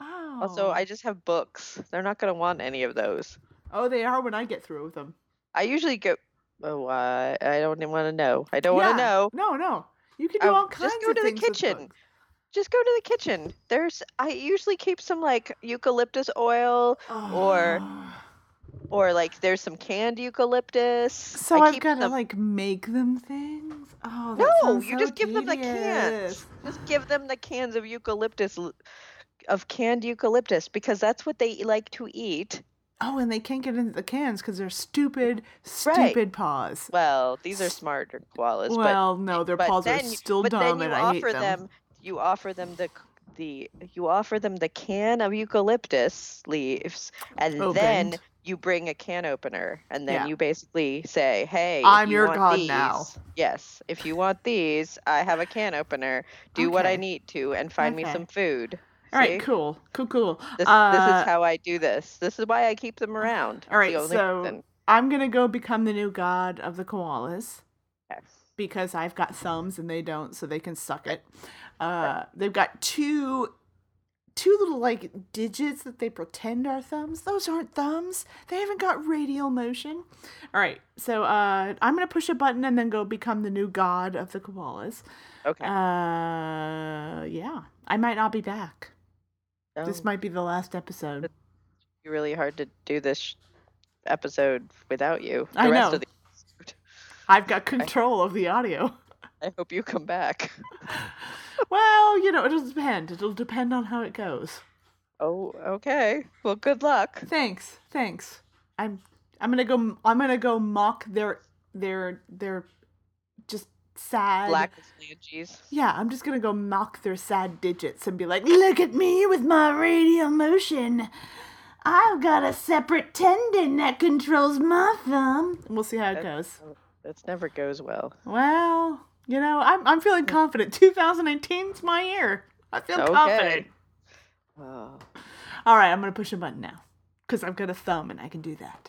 Oh. Also, I just have books. They're not going to want any of those. Oh, they are when I get through with them. I usually go... Oh, I don't even want to know. I don't want to know. No. You can do all kinds of things. Just go to the kitchen. There's. I usually keep some like eucalyptus oil or Or like there's some canned eucalyptus. So I've got to like make them things? Oh, no, you just give them the cans. Just give them the cans of eucalyptus, of canned eucalyptus, because that's what they like to eat. Oh, and they can't get into the cans because they're stupid right. paws. Well, these are smarter koalas. Well, but, no, their paws are still dumb, and I hate them. You offer them the can of eucalyptus leaves, and then you bring a can opener, and then you basically say, "Hey, I'm your god now. Yes, if you want these, I have a can opener. Do what I need to, and find me some food." See? All right, cool. This is how I do this. This is why I keep them around. All right, so I'm going to go become the new god of the koalas. Yes. Because I've got thumbs and they don't, so they can suck it. They've got two little, like, digits that they pretend are thumbs. Those aren't thumbs. They haven't got radial motion. All right, so I'm going to push a button and then go become the new god of the koalas. Okay. Yeah. I might not be back. Oh. This might be the last episode. It'd be really hard to do this episode without you. The I rest know. Of the episode. I've got control of the audio. I hope you come back. Well, it'll depend. It'll depend on how it goes. Oh, okay. Well, good luck. Thanks. I'm gonna go mock their just sad black phalanges. Yeah, I'm just gonna go mock their sad digits and be like, "Look at me with my radial motion. I've got a separate tendon that controls my thumb." And we'll see how it goes. That never goes well. Well, I'm feeling confident. 2019's my year. I feel confident. Oh. All right, I'm gonna push a button now because I've got a thumb and I can do that.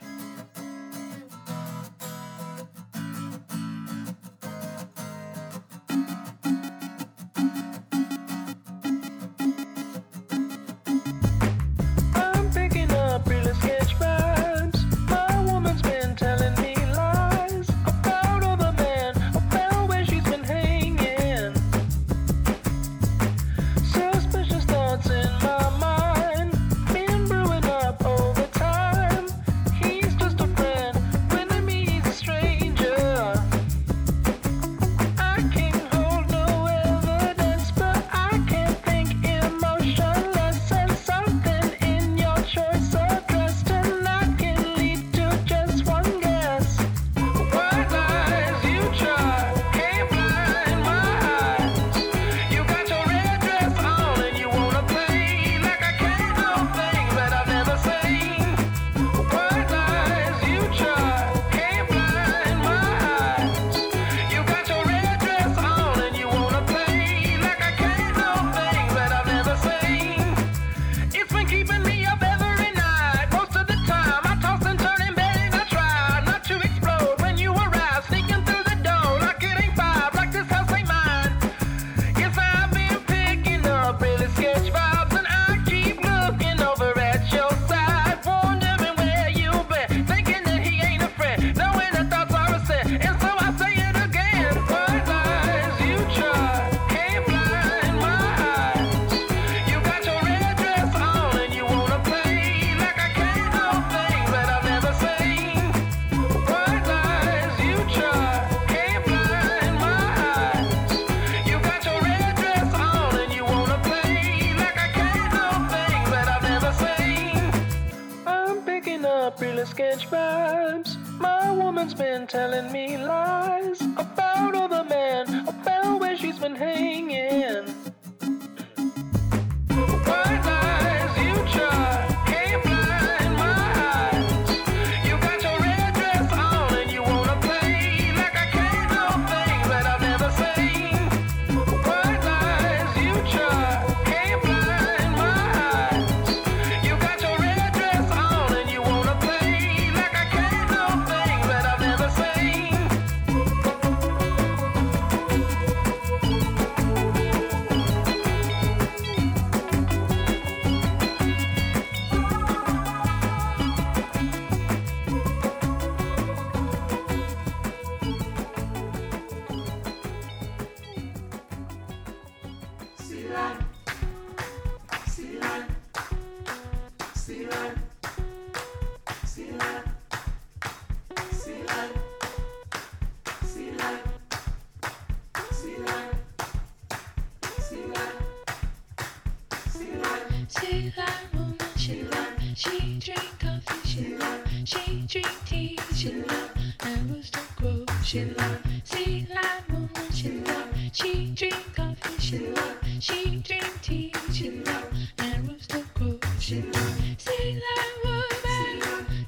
drink tea. She loved Amberstone Grove. She loved sea lion woman. She loved. She drink coffee. She loved. She drink tea. She loved Amberstone Grove. She loved sea lion woman.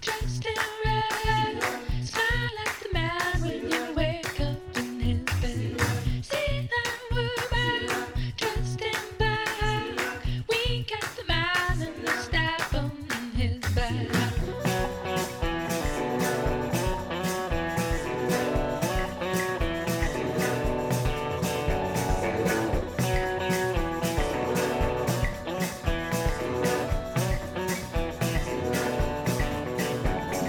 Dressed in red. Smile like the man when you wake up in his bed. Sea lion woman. Dressed in black. Wink at the man and then stab him in his back. She loved and Rooster Crow. She loved sailor woman, dressed in white.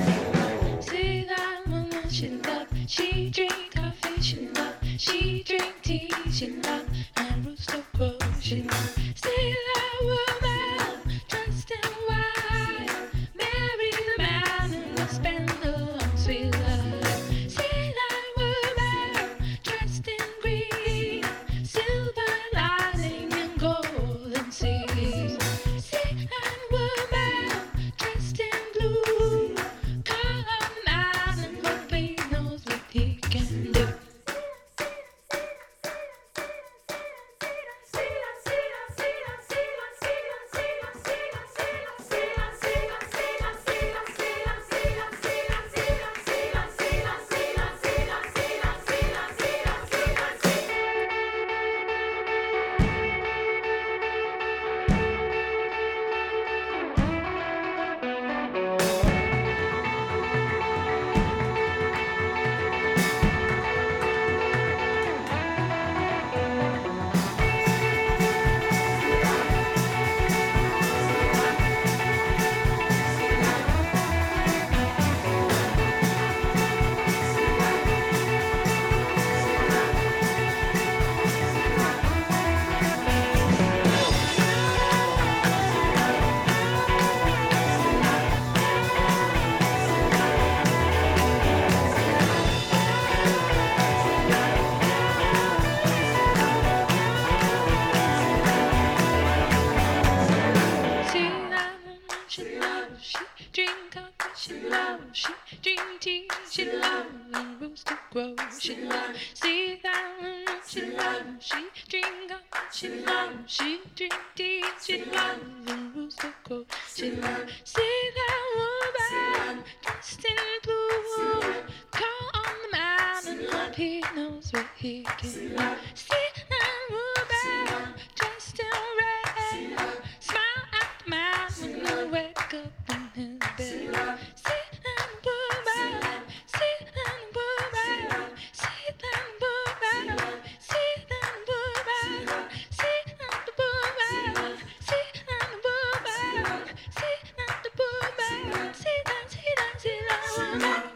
Marry the man and they'll spend a long sweet life. Sailor woman, dressed in green, silver lining and golden seas. Sailor woman, dressed in blue, call on the man and nobody knows what he can do.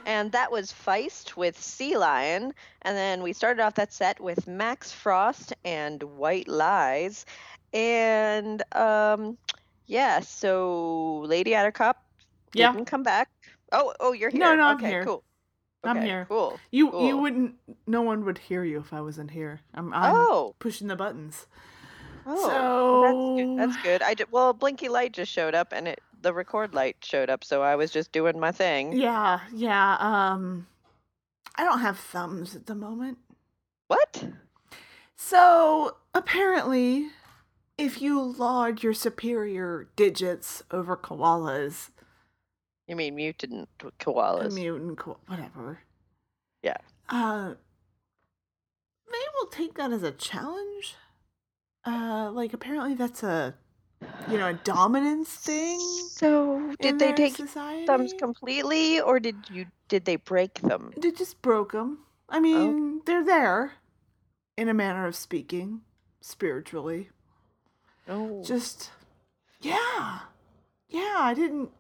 And that was Feist with Sea Lion. And then we started off that set with Max Frost and White Lies. And, yeah, so Lady Attercop didn't come back. Oh, you're here. No, I'm here. Cool. Okay, I'm here. Cool. You wouldn't, no one would hear you if I wasn't here. I'm pushing the buttons. Oh, so... That's good. Blinky Light just showed up and the record light showed up, so I was just doing my thing. Yeah. I don't have thumbs at the moment. What? So, apparently, if you laud your superior digits over koalas... You mean mutant koalas? Mutant koalas, whatever. Yeah. They will take that as a challenge. Apparently that's a... a dominance thing. So, did they take society? Thumbs completely, or did they break them? They just broke them. I mean, They're there, in a manner of speaking, spiritually. Oh, just yeah. I didn't.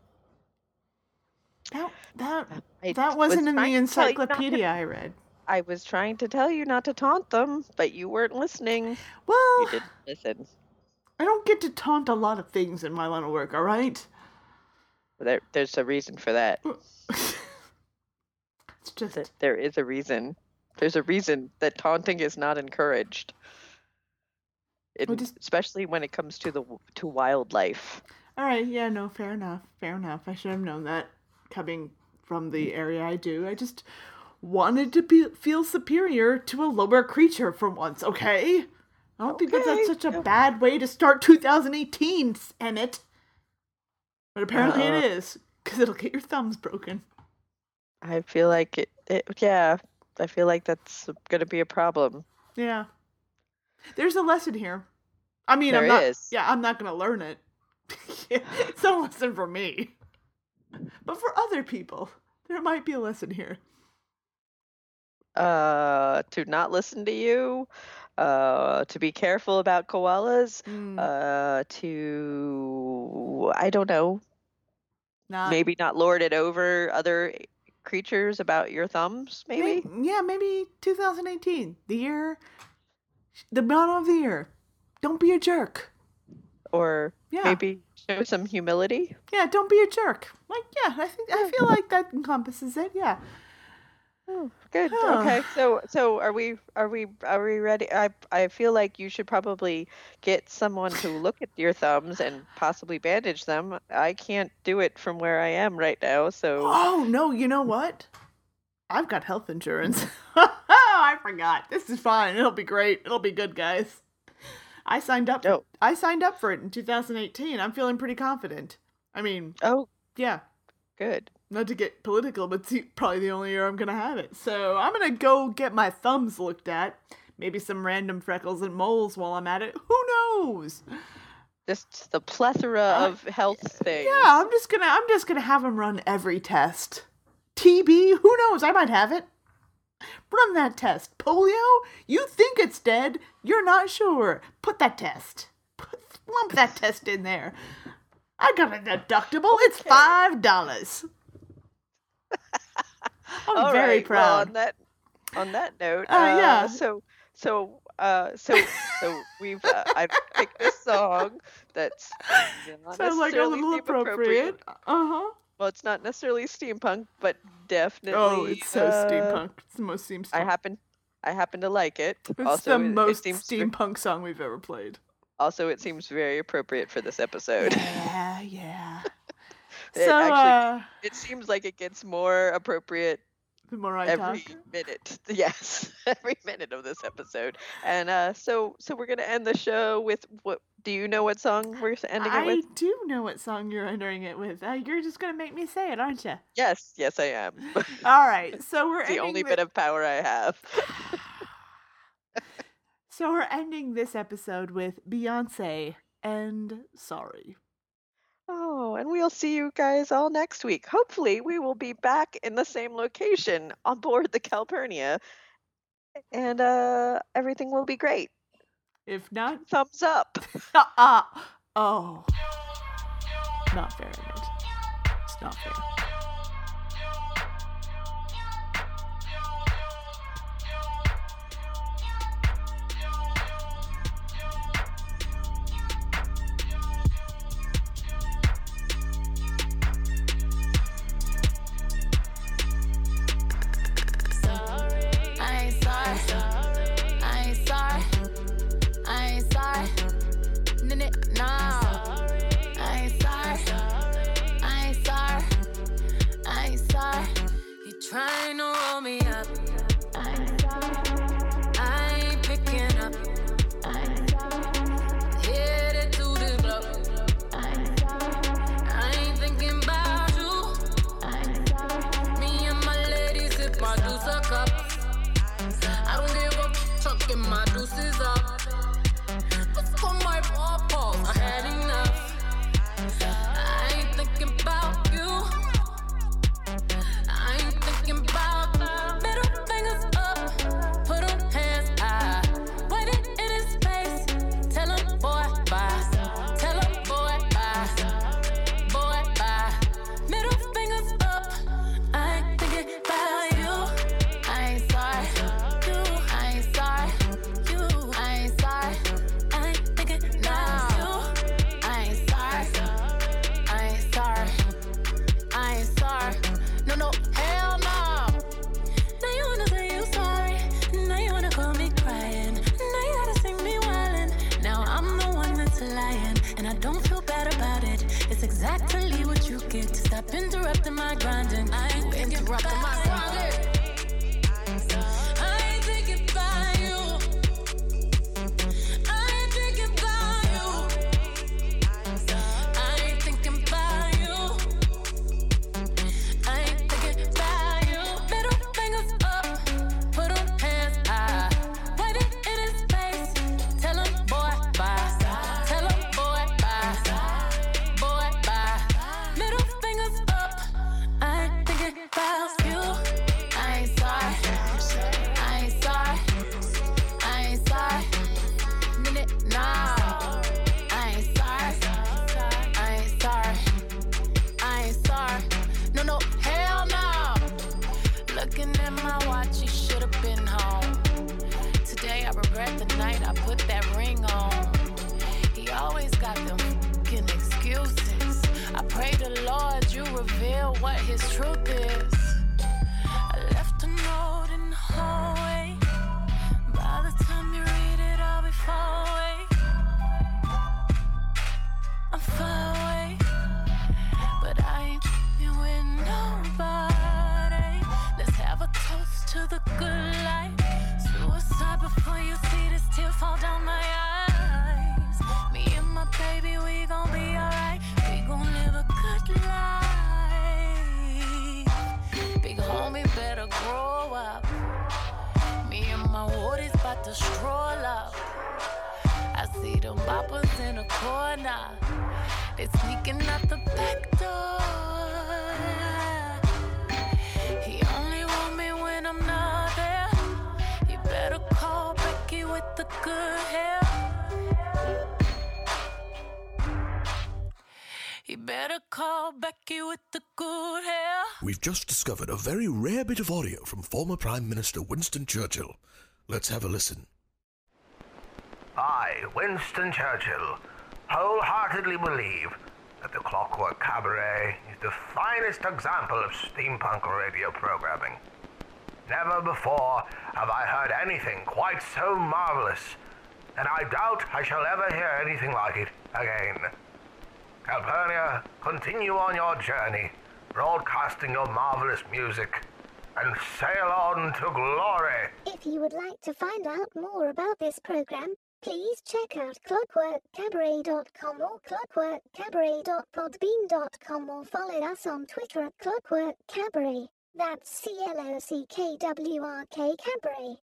That wasn't in the encyclopedia I read. I was trying to tell you not to taunt them, but you weren't listening. Well, you didn't listen. I don't get to taunt a lot of things in my line of work, all right? There's a reason for that. It's just... There is a reason. There's a reason that taunting is not encouraged. Especially when it comes to wildlife. All right, yeah, no, fair enough. I should have known that coming from the area I do. I just wanted to feel superior to a lower creature for once, okay? I don't think that's such a bad way to start 2018, Emmett. But apparently it is, because it'll get your thumbs broken. I feel like I feel like that's going to be a problem. Yeah. There's a lesson here. I mean, I'm not going to learn it. It's a lesson for me. But for other people, there might be a lesson here. To not listen to you, to be careful about koalas, to, I don't know, maybe not lord it over other creatures about your thumbs, maybe? Maybe 2018, the motto of the year. Don't be a jerk. Or maybe show some humility. Yeah, don't be a jerk. I feel like that encompasses it. Yeah. Oh, good. Huh. Okay. So are we ready? I feel like you should probably get someone to look at your thumbs and possibly bandage them. I can't do it from where I am right now. So. Oh no! You know what? I've got health insurance. Oh, I forgot. This is fine. It'll be great. It'll be good, guys. I signed up for it in 2018. I'm feeling pretty confident. I mean, good. Not to get political, but it's probably the only year I'm gonna have it. So I'm gonna go get my thumbs looked at. Maybe some random freckles and moles while I'm at it. Who knows? Just the plethora of health things. Yeah, I'm just gonna have them run every test. TB. Who knows? I might have it. Run that test. Polio? You think it's dead? You're not sure. Put that test. Lump that test in there. I got a deductible. Okay. It's $5. I'm all very proud. Well, on that note, yeah. So we've. I picked a song that's not sounds like a little appropriate. Uh-huh. Well, it's not necessarily steampunk, but definitely. Oh, it's so steampunk. It's the most steampunk. I happen to like it. It's also, the most steampunk song we've ever played. Also, it seems very appropriate for this episode. Yeah, yeah. It seems like it gets more appropriate the more I every talk. Minute. Yes, every minute of this episode. And so we're gonna end the show with what? Do you know what song we're ending it with? I do know what song you're ending it with. You're just going to make me say it, aren't you? Yes, I am. All right, so we're ending the only bit of power I have. So we're ending this episode with Beyoncé and Sorry. Oh, and we'll see you guys all next week. Hopefully, we will be back in the same location on board the Calpurnia, and everything will be great. If not, thumbs up. Oh. Not fair, Emmett. It's not fair. Trying to roll me up. I ain't picking up. Headed to the block. I ain't thinking about you. Me and my ladies sip my deuce a cup. I don't give up, chucking my deuces up. What's for my pawpaw? I had enough. I ain't thinking about you. Exactly what you work it. Stop interrupting my grinding. I ain't thinking about you. I ain't thinking about you. I ain't thinking about you. I ain't thinking about you. I ain't thinking about you. Middle fingers up, put them hands high. Waiting in his face, tell him boy bye. Tell him boy bye. Boy bye. Middle fingers up, I ain't thinking about you. I ain't sorry. I ain't sorry. I ain't sorry. No, I ain't sorry. I ain't sorry. I ain't sorry. No, no, hell no. Looking at my watch, you should have been home. Today I regret the night I put that ring on. He always got them fucking excuses. I pray the Lord you reveal what his truth is. I left a note in the hallway. By the time you read it, I'll be far away. I'm far away, but I ain't f***ing with nobody. Let's have a toast to the good life. Suicide before you see this tear fall down my eyes. Me and my baby, we gon' be alright. We gon' live a good life. Big homie better grow up. Me and my wardies bout to stroll up. I see them boppers in the corner. They sneaking out the back door. He only want me when I'm not there. You better call Becky with the good hair. You better call Becky with the good hair. We've just discovered a very rare bit of audio from former Prime Minister Winston Churchill. Let's have a listen. I, Winston Churchill, wholeheartedly believe that The Clockwork Cabaret is the finest example of steampunk radio programming. Never before have I heard anything quite so marvelous, and I doubt I shall ever hear anything like it again. Calpurnia, continue on your journey, broadcasting your marvelous music, and sail on to glory. If you would like to find out more about this program, please check out clockworkcabaret.com or clockworkcabaret.podbean.com or follow us on Twitter at Clockwork Cabaret. That's CLOCKWRK Cabaret.